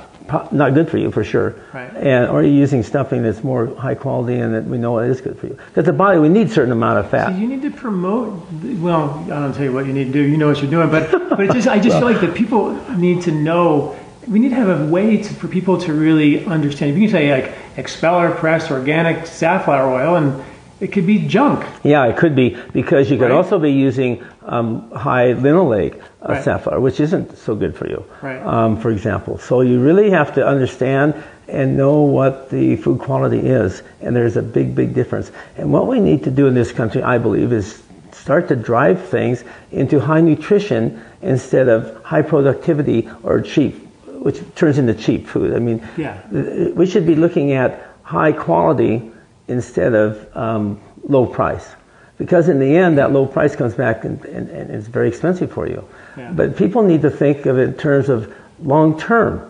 not good for you for sure, right. and or are you using stuffing that's more high quality and that we know it is good for you? Because the body, we need a certain amount of fat. So you need to promote. Well, I don't tell you what you need to do. You know what you're doing, but but it just I just well, feel like that people need to know. We need to have a way to, for people to really understand. If you can say like expeller press organic safflower oil, and it could be junk. Yeah, it could be because you could right. also be using um, high linoleic uh, right. safflower, which isn't so good for you. Right. Um, for example, so you really have to understand and know what the food quality is, and there's a big, big difference. And what we need to do in this country, I believe, is start to drive things into high nutrition instead of high productivity or cheap. Which turns into cheap food. I mean, yeah. we should be looking at high quality instead of um, low price. Because in the end, that low price comes back and, and, and it's very expensive for you. Yeah. But people need to think of it in terms of long term.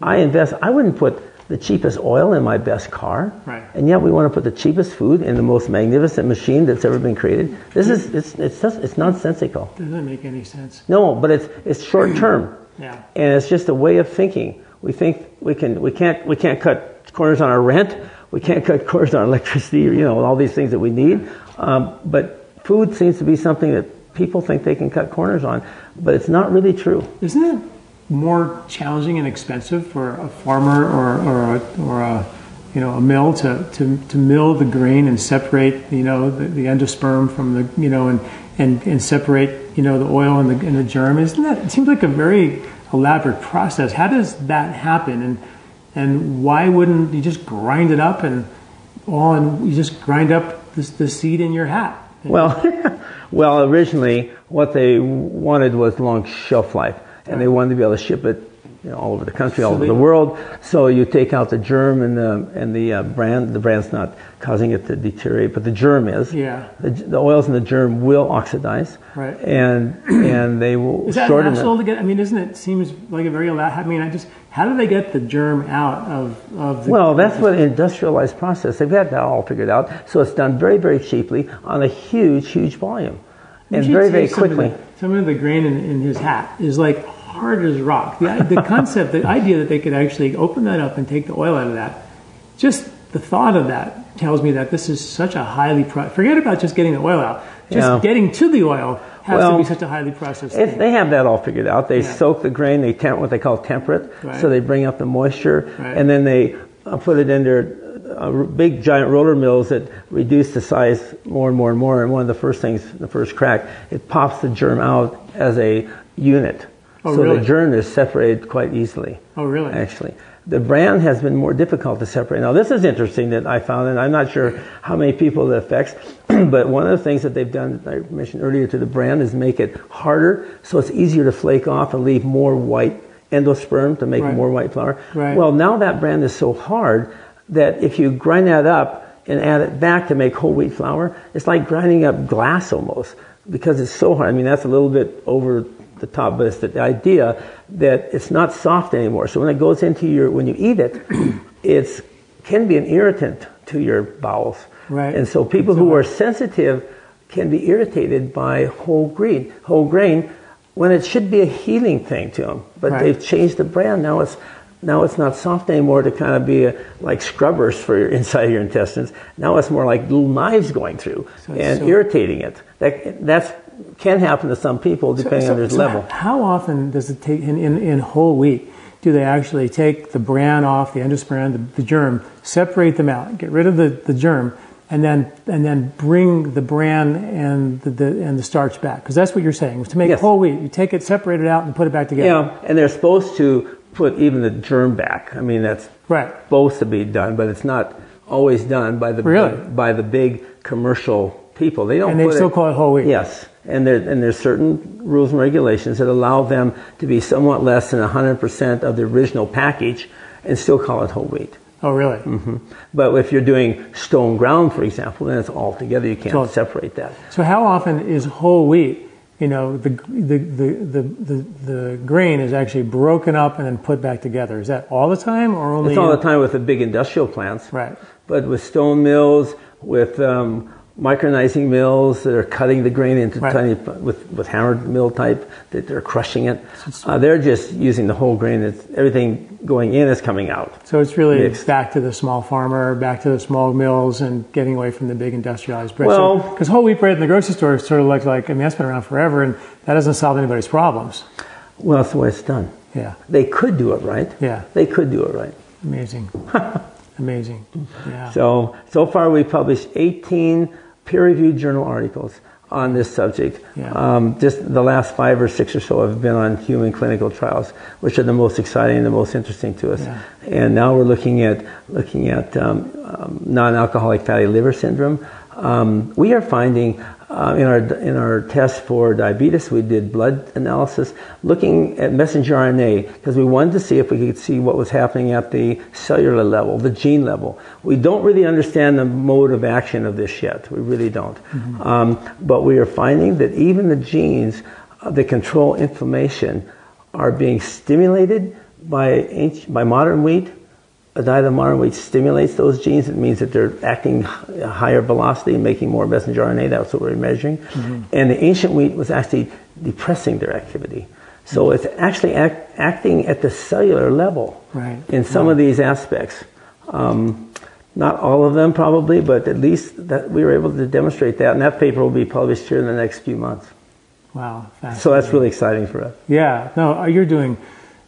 I invest, I wouldn't put the cheapest oil in my best car. Right. And yet we want to put the cheapest food in the most magnificent machine that's ever been created. This is, it's, it's, just, it's nonsensical. Doesn't make any sense. No, but it's, it's short term. Yeah. And it's just a way of thinking. We think we can, we can't, we can't cut corners on our rent. We can't cut corners on electricity. You know, all these things that we need. Um, but food seems to be something that people think they can cut corners on, but it's not really true. Isn't it more challenging and expensive for a farmer or or a, or a you know a mill to, to, to mill the grain and separate you know the, the endosperm from the you know and and, and separate. You know, the oil and the, and the germ, isn't that, it seems like a very elaborate process. How does that happen? And and why wouldn't you just grind it up and all, and you just grind up this, the seed in your hat? Well, well, originally what they wanted was long shelf life, and right. they wanted to be able to ship it you know, all over the country, all so over they, the world. So you take out the germ and the and the uh, bran. The bran's not causing it to deteriorate, but the germ is. Yeah. The, the oils in the germ will oxidize. Right. And and they will. Is that natural to get? I mean, isn't it? Seems like a very. I mean, I just. How do they get the germ out of of? The, well, that's what industrialized process. They've had that all figured out. So it's done very very cheaply on a huge huge volume, you and very very quickly. Some of the, some of the grain in, in his hat is like. Hard as rock. The, the concept, the idea that they could actually open that up and take the oil out of that, just the thought of that tells me that this is such a highly processed. Forget about just getting the oil out. Just yeah. getting to the oil has well, to be such a highly processed thing. They have that all figured out. They yeah. soak the grain. They temp what they call temperate. Right. So they bring up the moisture, right. and then they uh, put it in their uh, big giant roller mills that reduce the size more and more and more. And one of the first things, the first crack, it pops the germ out as a unit. Oh, so really? The germ is separated quite easily. Oh, really? Actually. The bran has been more difficult to separate. Now, this is interesting that I found, and I'm not sure how many people it affects, but one of the things that they've done, that I mentioned earlier to the bran, is make it harder so it's easier to flake off and leave more white endosperm to make right. more white flour. Right. Well, now that bran is so hard that if you grind that up and add it back to make whole wheat flour, it's like grinding up glass almost because it's so hard. I mean, that's a little bit over... the top, but it's the idea that it's not soft anymore. So when it goes into your, when you eat it, it's can be an irritant to your bowels. Right. And so people who are sensitive can be irritated by whole grain, whole grain, when it should be a healing thing to them. But right. they've changed the brand. Now it's now it's not soft anymore to kind of be a, like scrubbers for your inside of your intestines. Now it's more like little knives going through so and so irritating it. That that's. Can happen to some people depending so, so, on their so level. How often does it take in, in, in whole wheat? Do they actually take the bran off, the endosperm, the, the germ, separate them out, get rid of the, the germ, and then and then bring the bran and the, the and the starch back? Because that's what you're saying. To make yes. whole wheat, you take it, separate it out, and put it back together. Yeah, and they're supposed to put even the germ back. I mean, that's right. supposed to be done, but it's not always done by the really? by, by the big commercial. People they don't and they put still it, call it whole wheat. Yes, and there and there's certain rules and regulations that allow them to be somewhat less than one hundred percent of the original package, and still call it whole wheat. Oh, really? Mm-hmm. But if you're doing stone ground, for example, then it's all together. You can't so, separate that. So how often is whole wheat? You know, the the, the the the the grain is actually broken up and then put back together. Is that all the time, or only? It's all in... the time with the big industrial plants, right? But with stone mills, with um, micronizing mills that are cutting the grain into right. tiny with with hammered mill type, that they're crushing it. Uh, they're just using the whole grain. It's, everything going in is coming out. So it's really mixed. Back to the small farmer, back to the small mills, and getting away from the big industrialized bread. Well, because so, whole wheat bread in the grocery store sort of looked like, I mean, that's been around forever, and that doesn't solve anybody's problems. Well, that's the way it's done. Yeah. They could do it right. Yeah. They could do it right. Amazing. Amazing. Yeah. So, so far we've published eighteen peer-reviewed journal articles on this subject. Yeah. Um, just the last five or six or so have been on human clinical trials, which are the most exciting and the most interesting to us. Yeah. And now we're looking at looking at um, um, non-alcoholic fatty liver syndrome. Um, we are finding uh, in our in our test for diabetes, we did blood analysis looking at messenger R N A, because we wanted to see if we could see what was happening at the cellular level, the gene level. We don't really understand the mode of action of this yet. We really don't. Mm-hmm. Um, but we are finding that even the genes that control inflammation are being stimulated by by modern wheat. A diet of modern wheat stimulates those genes. It means that they're acting at a higher velocity and making more messenger R N A. That's what we're measuring. Mm-hmm. And the ancient wheat was actually depressing their activity. So mm-hmm. it's actually act, acting at the cellular level right. in some right. of these aspects. Um, not all of them probably, but at least that we were able to demonstrate that. And that paper will be published here in the next few months. Wow. So that's really exciting for us. Yeah. No, you're doing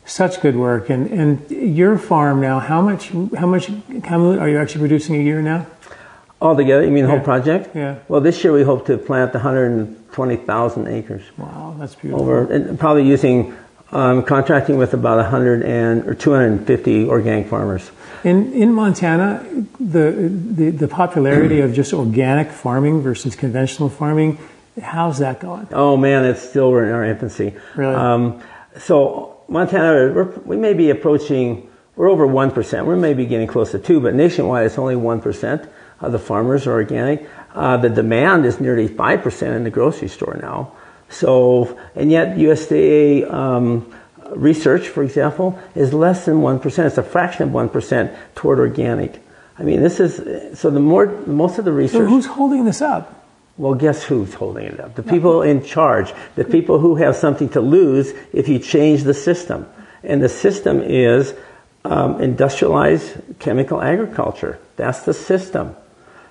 such good work, and and your farm now. How much how much Kamut are you actually producing a year now? Altogether, you mean the yeah. whole project? Yeah. Well, this year we hope to plant one hundred twenty thousand acres. Wow, that's beautiful. Over and probably using um, contracting with about one hundred and or two hundred fifty organic farmers. In in Montana, the the, the popularity of just organic farming versus conventional farming, how's that going? Oh man, it's still we're in our infancy. Really? Um, so. Montana, we're, we may be approaching, we're over one percent. We may be getting close to two, but nationwide it's only one percent of the farmers are organic. Uh, the demand is nearly five percent in the grocery store now. So, and yet U S D A um, research, for example, is less than one percent. It's a fraction of one percent toward organic. I mean, this is, so the more, most of the research. So who's holding this up? Well, guess who's holding it up? The people in charge, the people who have something to lose if you change the system. And the system is um, industrialized chemical agriculture. That's the system.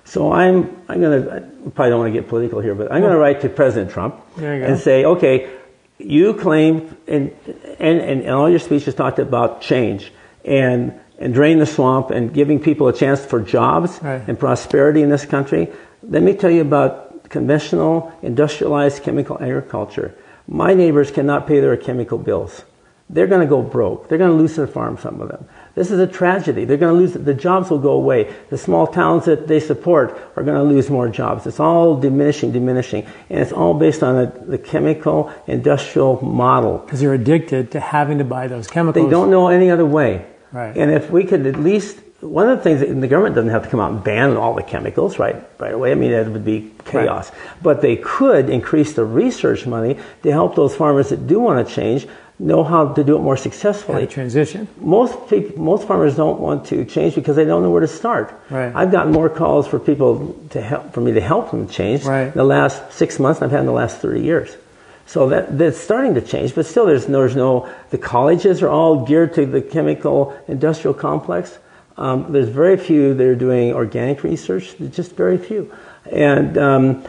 So I'm I'm going to, I probably don't want to get political here, but I'm going to write to President Trump and say, okay, you claim, and, and, and all your speeches talked about change and, and drain the swamp and giving people a chance for jobs right. and prosperity in this country. Let me tell you about conventional, industrialized chemical agriculture. My neighbors cannot pay their chemical bills. They're going to go broke. They're going to lose their farm, some of them. This is a tragedy. They're going to lose, the jobs will go away. The small towns that they support are going to lose more jobs. It's all diminishing, diminishing. And it's all based on a, the chemical industrial model. Because they're addicted to having to buy those chemicals. They don't know any other way. Right. And if we could at least, one of the things, that the government doesn't have to come out and ban all the chemicals right, right away. I mean, that would be chaos. Right. But they could increase the research money to help those farmers that do want to change know how to do it more successfully. How to transition. Most people, most farmers don't want to change because they don't know where to start. Right. I've gotten more calls for people to help, for me to help them change right. the last six months than I've had in the last thirty years. So that that's starting to change, but still there's no, there's no, the colleges are all geared to the chemical industrial complex. Um, there's very few that are doing organic research. There's just very few. And um,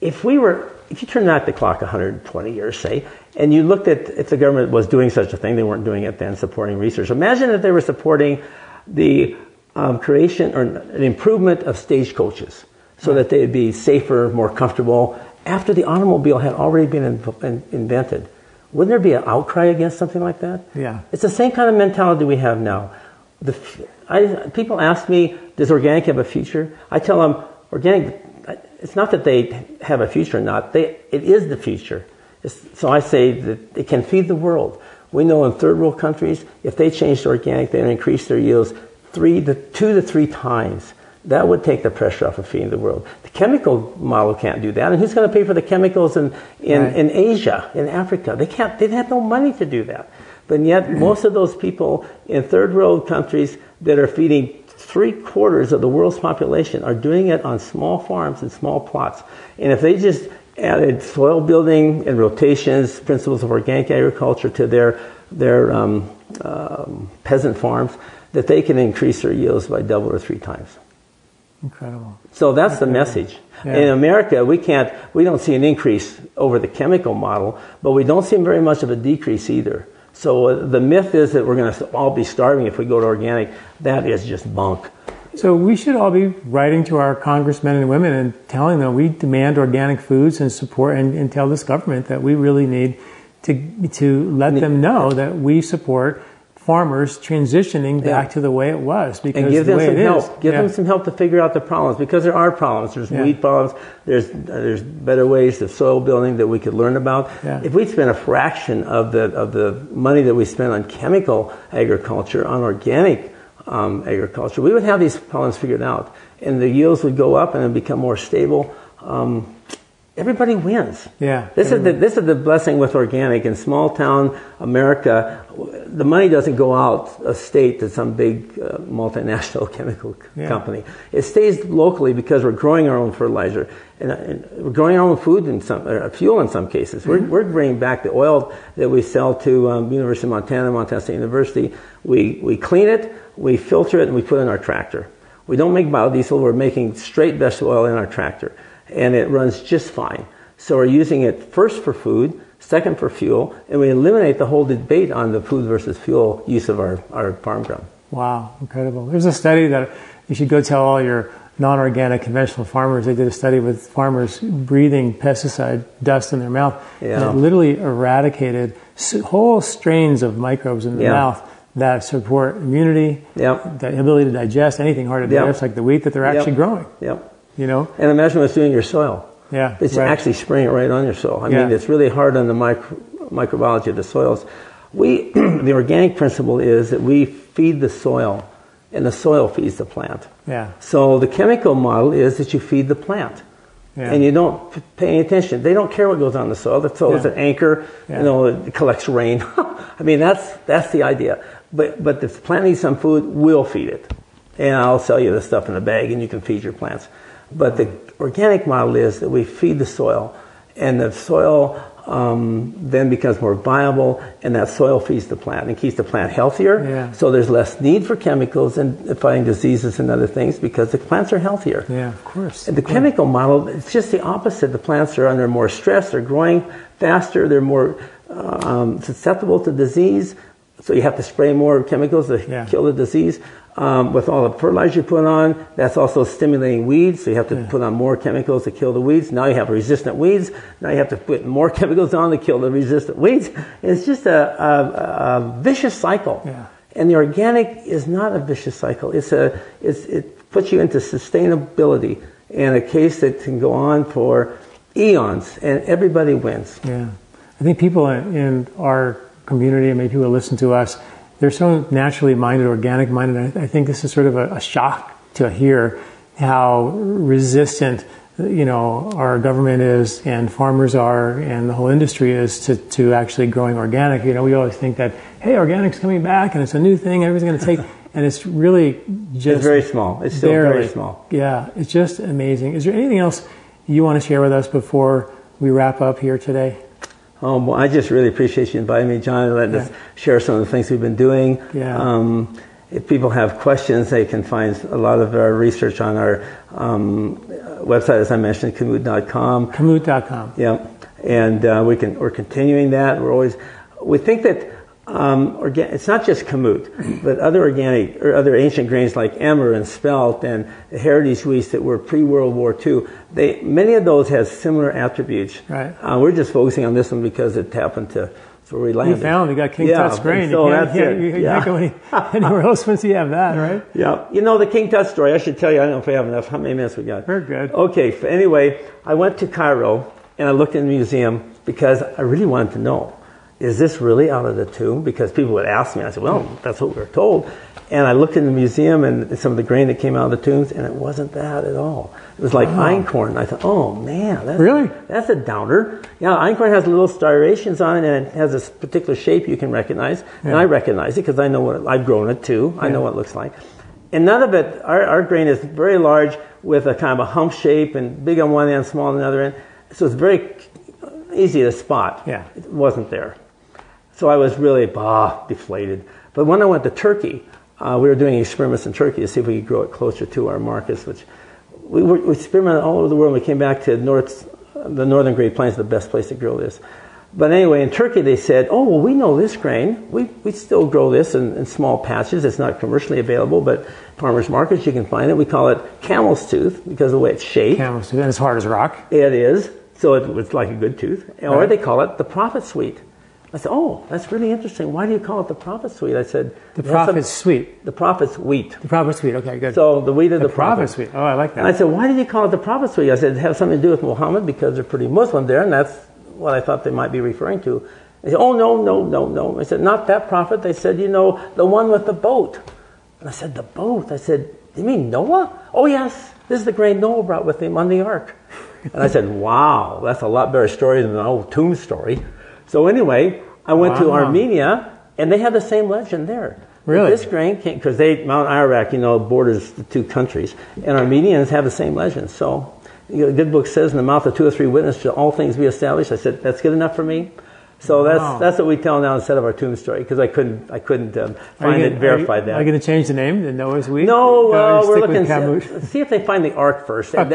if we were, if you turn back the clock one hundred twenty years, say, and you looked at if the government was doing such a thing, they weren't doing it then, supporting research. Imagine if they were supporting the um, creation or an improvement of stagecoaches so that they'd be safer, more comfortable, after the automobile had already been in, in, invented. Wouldn't there be an outcry against something like that? Yeah. It's the same kind of mentality we have now. The, I, people ask me, does organic have a future? I tell them, organic, it's not that they have a future or not. They, it is the future. It's, so I say that it can feed the world. We know in third world countries, if they change to organic, they increase their yields three to, two to three times. That would take the pressure off of feeding the world. The chemical model can't do that. And who's going to pay for the chemicals in, in, right. in Asia, in Africa? They can't, they have no money to do that. But yet most of those people in third world countries that are feeding Three quarters of the world's population are doing it on small farms and small plots. And if they just added soil building and rotations, principles of organic agriculture to their, their um, um, peasant farms, that they can increase their yields by double or three times. Incredible. So that's Incredible. the message. Yeah. In America, we can't, we don't see an increase over the chemical model, but we don't see very much of a decrease either. So uh, the myth is that we're going to all be starving if we go to organic. That is just bunk. So we should all be writing to our congressmen and women and telling them we demand organic foods and support, and, and tell this government that we really need to to let them know that we support farmers transitioning back yeah. to the way it was, because and give the them way some it help. Is. Give yeah. them some help to figure out the problems, because there are problems. There's yeah. weed problems. There's there's better ways of soil building that we could learn about. Yeah. If we spent a fraction of the of the money that we spend on chemical agriculture on organic um, agriculture, we would have these problems figured out, and the yields would go up and it'd become more stable. Um, Everybody wins. Yeah. This everybody. is the this is the blessing with organic. In small town America, the money doesn't go out of state to some big uh, multinational chemical yeah. company. It stays locally because we're growing our own fertilizer and, and we're growing our own food and some uh, fuel in some cases. Mm-hmm. We're we're bringing back the oil that we sell to um, University of Montana, Montana State University. We we clean it, we filter it, and we put it in our tractor. We don't make biodiesel. We're making straight vegetable oil in our tractor. And it runs just fine. So we're using it first for food, second for fuel, and we eliminate the whole debate on the food versus fuel use of our, our farm ground. Wow, incredible. There's a study that you should go tell all your non-organic conventional farmers. They did a study with farmers breathing pesticide dust in their mouth. Yeah. And it literally eradicated whole strains of microbes in the yeah. mouth that support immunity, yep. the ability to digest anything hard to digest, yep. like the wheat that they're actually yep. growing. Yep. You know, and imagine what it's doing in your soil. Yeah, it's right. actually spraying it right on your soil. I yeah. mean, it's really hard on the micro, microbiology of the soils. We, the organic principle is that we feed the soil, and the soil feeds the plant. Yeah. So the chemical model is that you feed the plant, yeah. and you don't pay any attention. They don't care what goes on in the soil. The soil yeah. is an anchor. Yeah. You know, it collects rain. I mean, that's that's the idea. But but if the plant needs some food, we'll feed it, and I'll sell you the stuff in a bag, and you can feed your plants. But the organic model is that we feed the soil, and the soil um, then becomes more viable, and that soil feeds the plant and keeps the plant healthier. Yeah. So there's less need for chemicals and fighting diseases and other things because the plants are healthier. Yeah, of course. And the yeah. chemical model, it's just the opposite. The plants are under more stress. They're growing faster. They're more um, susceptible to disease. So you have to spray more chemicals to yeah. kill the disease. Um, with all the fertilizer you put on, that's also stimulating weeds, so you have to yeah. put on more chemicals to kill the weeds. Now you have resistant weeds. Now you have to put more chemicals on to kill the resistant weeds. It's just a, a, a vicious cycle. Yeah. And the organic is not a vicious cycle. It's a, it's, it puts you into sustainability and a case that can go on for eons, and everybody wins. Yeah, I think people in our community, I mean, people listen to us, they're so naturally minded, organic minded. I think this is sort of a, a shock to hear how resistant, you know, our government is, and farmers are, and the whole industry is to, to actually growing organic. You know, we always think that, hey, organic's coming back and it's a new thing, everything's going to take, and it's really just it's very small. It's still very, very small. Yeah, it's just amazing. Is there anything else you want to share with us before we wrap up here today? Um, well, I just really appreciate you inviting me, John, and letting yeah. us share some of the things we've been doing. Yeah. Um, if people have questions, they can find a lot of our research on our um, website, as I mentioned, kamut dot com. kamut dot com. Yeah, and uh, we can, we're continuing that. We're always, we think that um, organ- it's not just kamut, but other organic or other ancient grains like emmer and spelt and heritage wheats that were pre-World War Two. They, many of those have similar attributes. Right. Uh, we're just focusing on this one because it happened to where we landed. We found we got King yeah, Tut's grain. So you can't, that's you can't, it. You can't yeah. go any, anywhere else once you have that, right? Yeah. You know, the King Tut story, I should tell you, I don't know if we have enough. How many minutes we got? We're good. Okay. Anyway, I went to Cairo and I looked in the museum because I really wanted to know, is this really out of the tomb? Because people would ask me. I said, well, that's what we were told. And I looked in the museum and some of the grain that came out of the tombs, and it wasn't that at all. It was like oh. einkorn. I thought, oh, man. That's, really? That's a downer. Yeah, einkorn has little striations on it, and it has this particular shape you can recognize. Yeah. And I recognize it because I know what it, I've grown it, too. Yeah. I know what it looks like. And none of it, our, our grain is very large with a kind of a hump shape and big on one end, small on the other end. So it's very easy to spot. Yeah. It wasn't there. So I was really, bah, deflated. But when I went to Turkey, uh, we were doing experiments in Turkey to see if we could grow it closer to our markets, which we, were, we experimented all over the world. We came back to North, the northern Great Plains, the best place to grow this. But anyway, in Turkey they said, oh, well, we know this grain. We, we still grow this in, in small patches. It's not commercially available, but farmers' markets, you can find it. We call it camel's tooth because of the way it's shaped. Camel's tooth, and it's hard as rock. It is, so it, it's like a good tooth. Right. Or they call it the prophet sweet. I said, oh, that's really interesting. Why do you call it the prophet's wheat? I said, the prophet's sweet. The prophet's wheat. The prophet's wheat. Okay, good. So the wheat of the, the prophet. The prophet's wheat. Oh, I like that. And I said, why did you call it the prophet's wheat? I said, it has something to do with Muhammad because they're pretty Muslim there, and that's what I thought they might be referring to. They said, oh, no, no, no, no. I said, not that prophet. They said, you know, the one with the boat. And I said, the boat? I said, you mean Noah? Oh, yes. This is the grain Noah brought with him on the ark. And I said, wow, that's a lot better story than an old tomb story. So anyway, I went wow. to Armenia, and they had the same legend there. Really? This grain came, because they, Mount Ararat, you know, borders the two countries, and Armenians have the same legend. So you know, the good book says, in the mouth of two or three witnesses shall all things be established. I said, that's good enough for me. So wow. that's that's what we tell now instead of our tomb story, because I couldn't I couldn't um, find it, verify that. Are you going to change the name, the Noah's Wheat? No, well, we're looking to see, see if they find the ark first. That,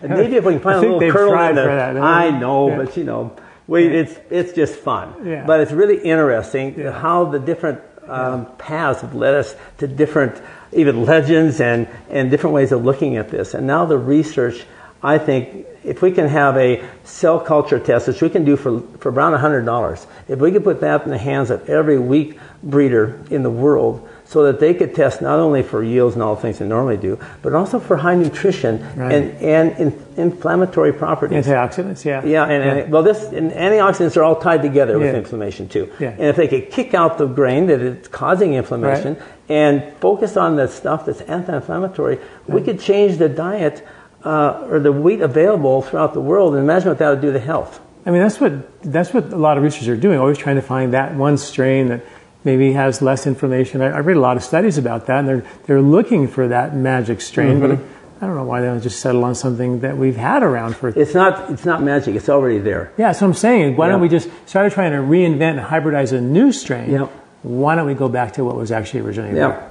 maybe if we can find I a little kernel in the, that, I know, yeah. but you know. We, it's, it's just fun, yeah. but it's really interesting yeah. how the different um, yeah. paths have led us to different even legends and, and different ways of looking at this. And now the research, I think, if we can have a cell culture test, which we can do for, for around one hundred dollars, if we could put that in the hands of every wheat breeder in the world so that they could test not only for yields and all the things they normally do, but also for high nutrition right. and, and in, inflammatory properties. Antioxidants, yeah. Yeah, and, yeah. and well, this and antioxidants are all tied together with yeah. inflammation too. Yeah. And if they could kick out the grain that it's causing inflammation right. and focus on the stuff that's anti-inflammatory, right. we could change the diet uh, or the wheat available throughout the world, and imagine what that would do to health. I mean, that's what that's what a lot of researchers are doing, always trying to find that one strain that maybe has less inflammation. I, I read a lot of studies about that, and they're they're looking for that magic strain. Mm-hmm. But I don't know why they don't just settle on something that we've had around for. It's not it's not magic. It's already there. Yeah, so I'm saying, why yeah. don't we just start trying to reinvent and hybridize a new strain? Yep. Why don't we go back to what was actually originally yep. there?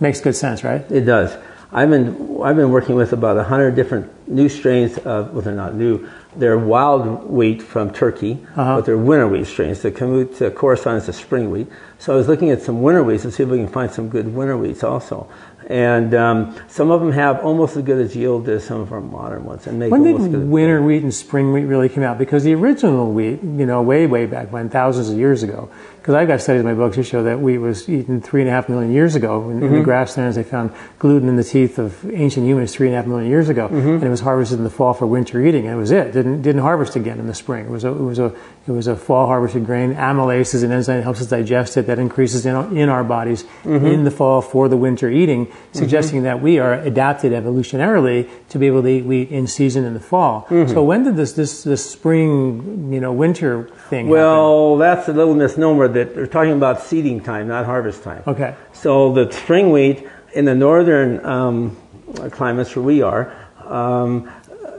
Makes good sense, right? It does. I've been I've been working with about a hundred different new strains of well, they're not new. They're wild wheat from Turkey, uh-huh. but they're winter wheat strains. The Kamut, the Khorasan is the spring wheat. So I was looking at some winter wheats to see if we can find some good winter wheats also. And um, some of them have almost as good as yield as some of our modern ones. And make when did good winter wheat and spring wheat really come out? Because the original wheat, you know, way, way back when, thousands of years ago, because I've got studies in my books that show that wheat was eaten three and a half million years ago. In, mm-hmm. in the grasslands, they found gluten in the teeth of ancient humans three and a half million years ago. Mm-hmm. And it was harvested in the fall for winter eating, and it was it. It didn't, didn't harvest again in the spring. It was a, it was a, it was a fall harvested grain. Amylase is an enzyme that helps us digest it. That increases in, in our bodies mm-hmm. in the fall for the winter eating, suggesting mm-hmm. that we are adapted evolutionarily to be able to eat wheat in season in the fall. Mm-hmm. So when did this, this this spring, you know, winter thing well, happen? Well, that's a little misnomer that they're talking about seeding time, not harvest time. Okay. So the spring wheat in the northern um, climates where we are, um,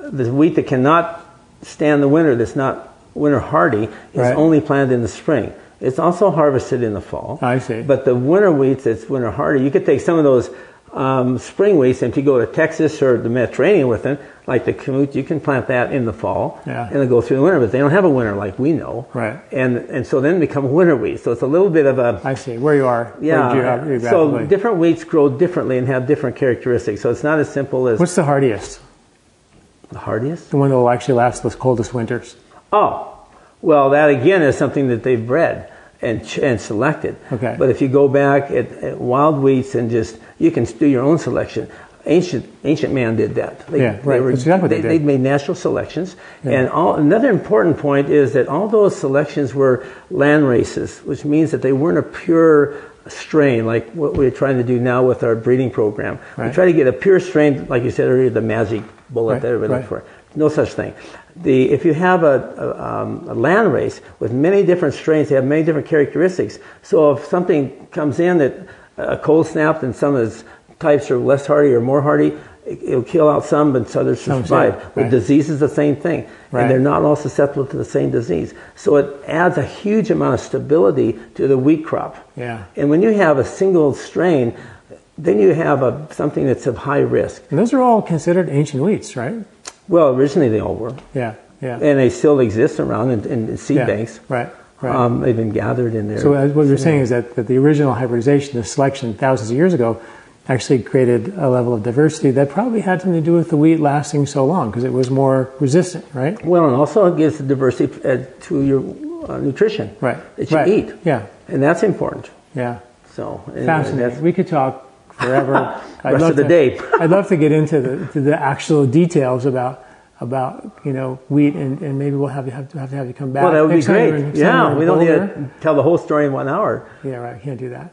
the wheat that cannot stand the winter, that's not winter hardy, is right. only planted in the spring. It's also harvested in the fall. I see. But the winter wheat that's winter hardy, you could take some of those um, spring wheats, and if you go to Texas or the Mediterranean with them, like the Kamut, you can plant that in the fall, yeah. and it'll go through the winter, but they don't have a winter like we know. Right. And and so then become winter wheat. So it's a little bit of a... I see, where you are. Yeah. You are, exactly. So different wheats grow differently and have different characteristics. So it's not as simple as... What's the hardiest? The hardiest? The one that will actually last the coldest winters. Oh. Well, that again is something that they've bred and and selected. Okay. But if you go back at, at wild wheats and just, you can do your own selection. Ancient ancient man did that. They, yeah, right. They were, That's exactly what they, they did. They made natural selections. Yeah. And all, another important point is that all those selections were land races, which means that they weren't a pure strain like what we're trying to do now with our breeding program. Right. We try to get a pure strain, like you said earlier, the magic bullet right. that everybody right. looks for. No such thing. The, if you have a, a, um, a land race with many different strains, they have many different characteristics. So if something comes in that uh, cold snapped, and some of the types are less hardy or more hardy. It'll kill out some, but others survive. With right. disease is the same thing, right. and they're not all susceptible to the same disease. So it adds a huge amount of stability to the wheat crop. Yeah. And when you have a single strain, then you have a, something that's of high risk. And those are all considered ancient wheats, right? Well, originally they all were. Yeah, yeah. And they still exist around in, in seed yeah. banks. Right, right. Um, they've been gathered in there. So what you're saying is that, that the original hybridization, the selection thousands of years ago, actually created a level of diversity that probably had something to do with the wheat lasting so long because it was more resistant, right? Well, and also it gives the diversity to your uh, nutrition right. that you right. eat. Yeah. And that's important. Yeah. So fascinating. We could talk forever. I'd rest love of the to, day. I'd love to get into the, to the actual details about about you know wheat, and, and maybe we'll have you have to have to have you come back. Well, that would next be great. Yeah, we don't Boulder. Need to tell the whole story in one hour. Yeah, right. We can't do that.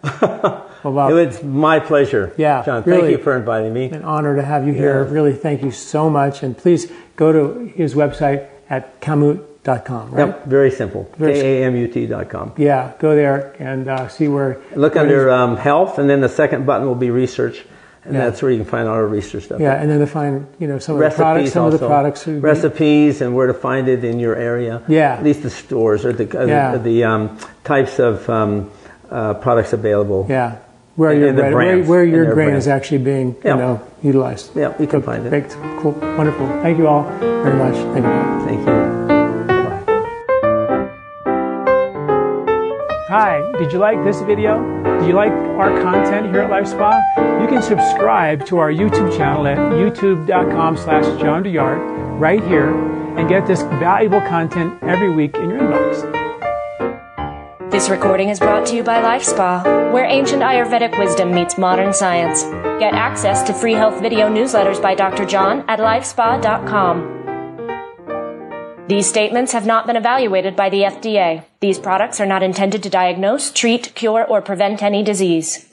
Well, Bob, it's my pleasure. Yeah, John, really, thank you for inviting me. An honor to have you here. Yeah. Really, thank you so much. And please go to his website at kamut dot com. Right? Yep. Very simple. K a m u t dot com. Yeah, go there and uh, see where. Look where under um, health, and then the second button will be research. And yeah. that's where you can find all our research stuff. Yeah, and then to find you know some recipes of the products, some also. Of the products, recipes, and where to find it in your area. Yeah, at least the stores or the uh, yeah. the, the um, types of um, uh, products available. Yeah, where your brands, where, where your grain brands. Is actually being yeah. you know utilized. Yeah, you can cooked, find it. Baked, cool, wonderful. Thank you all very much. Thank you. Thank you. Hi, did you like this video? Do you like our content here at LifeSpa? You can subscribe to our YouTube channel at youtube dot com slash John DeYard right here and get this valuable content every week in your inbox. This recording is brought to you by LifeSpa, where ancient Ayurvedic wisdom meets modern science. Get access to free health video newsletters by Doctor John at lifespa dot com. These statements have not been evaluated by the F D A. These products are not intended to diagnose, treat, cure, or prevent any disease.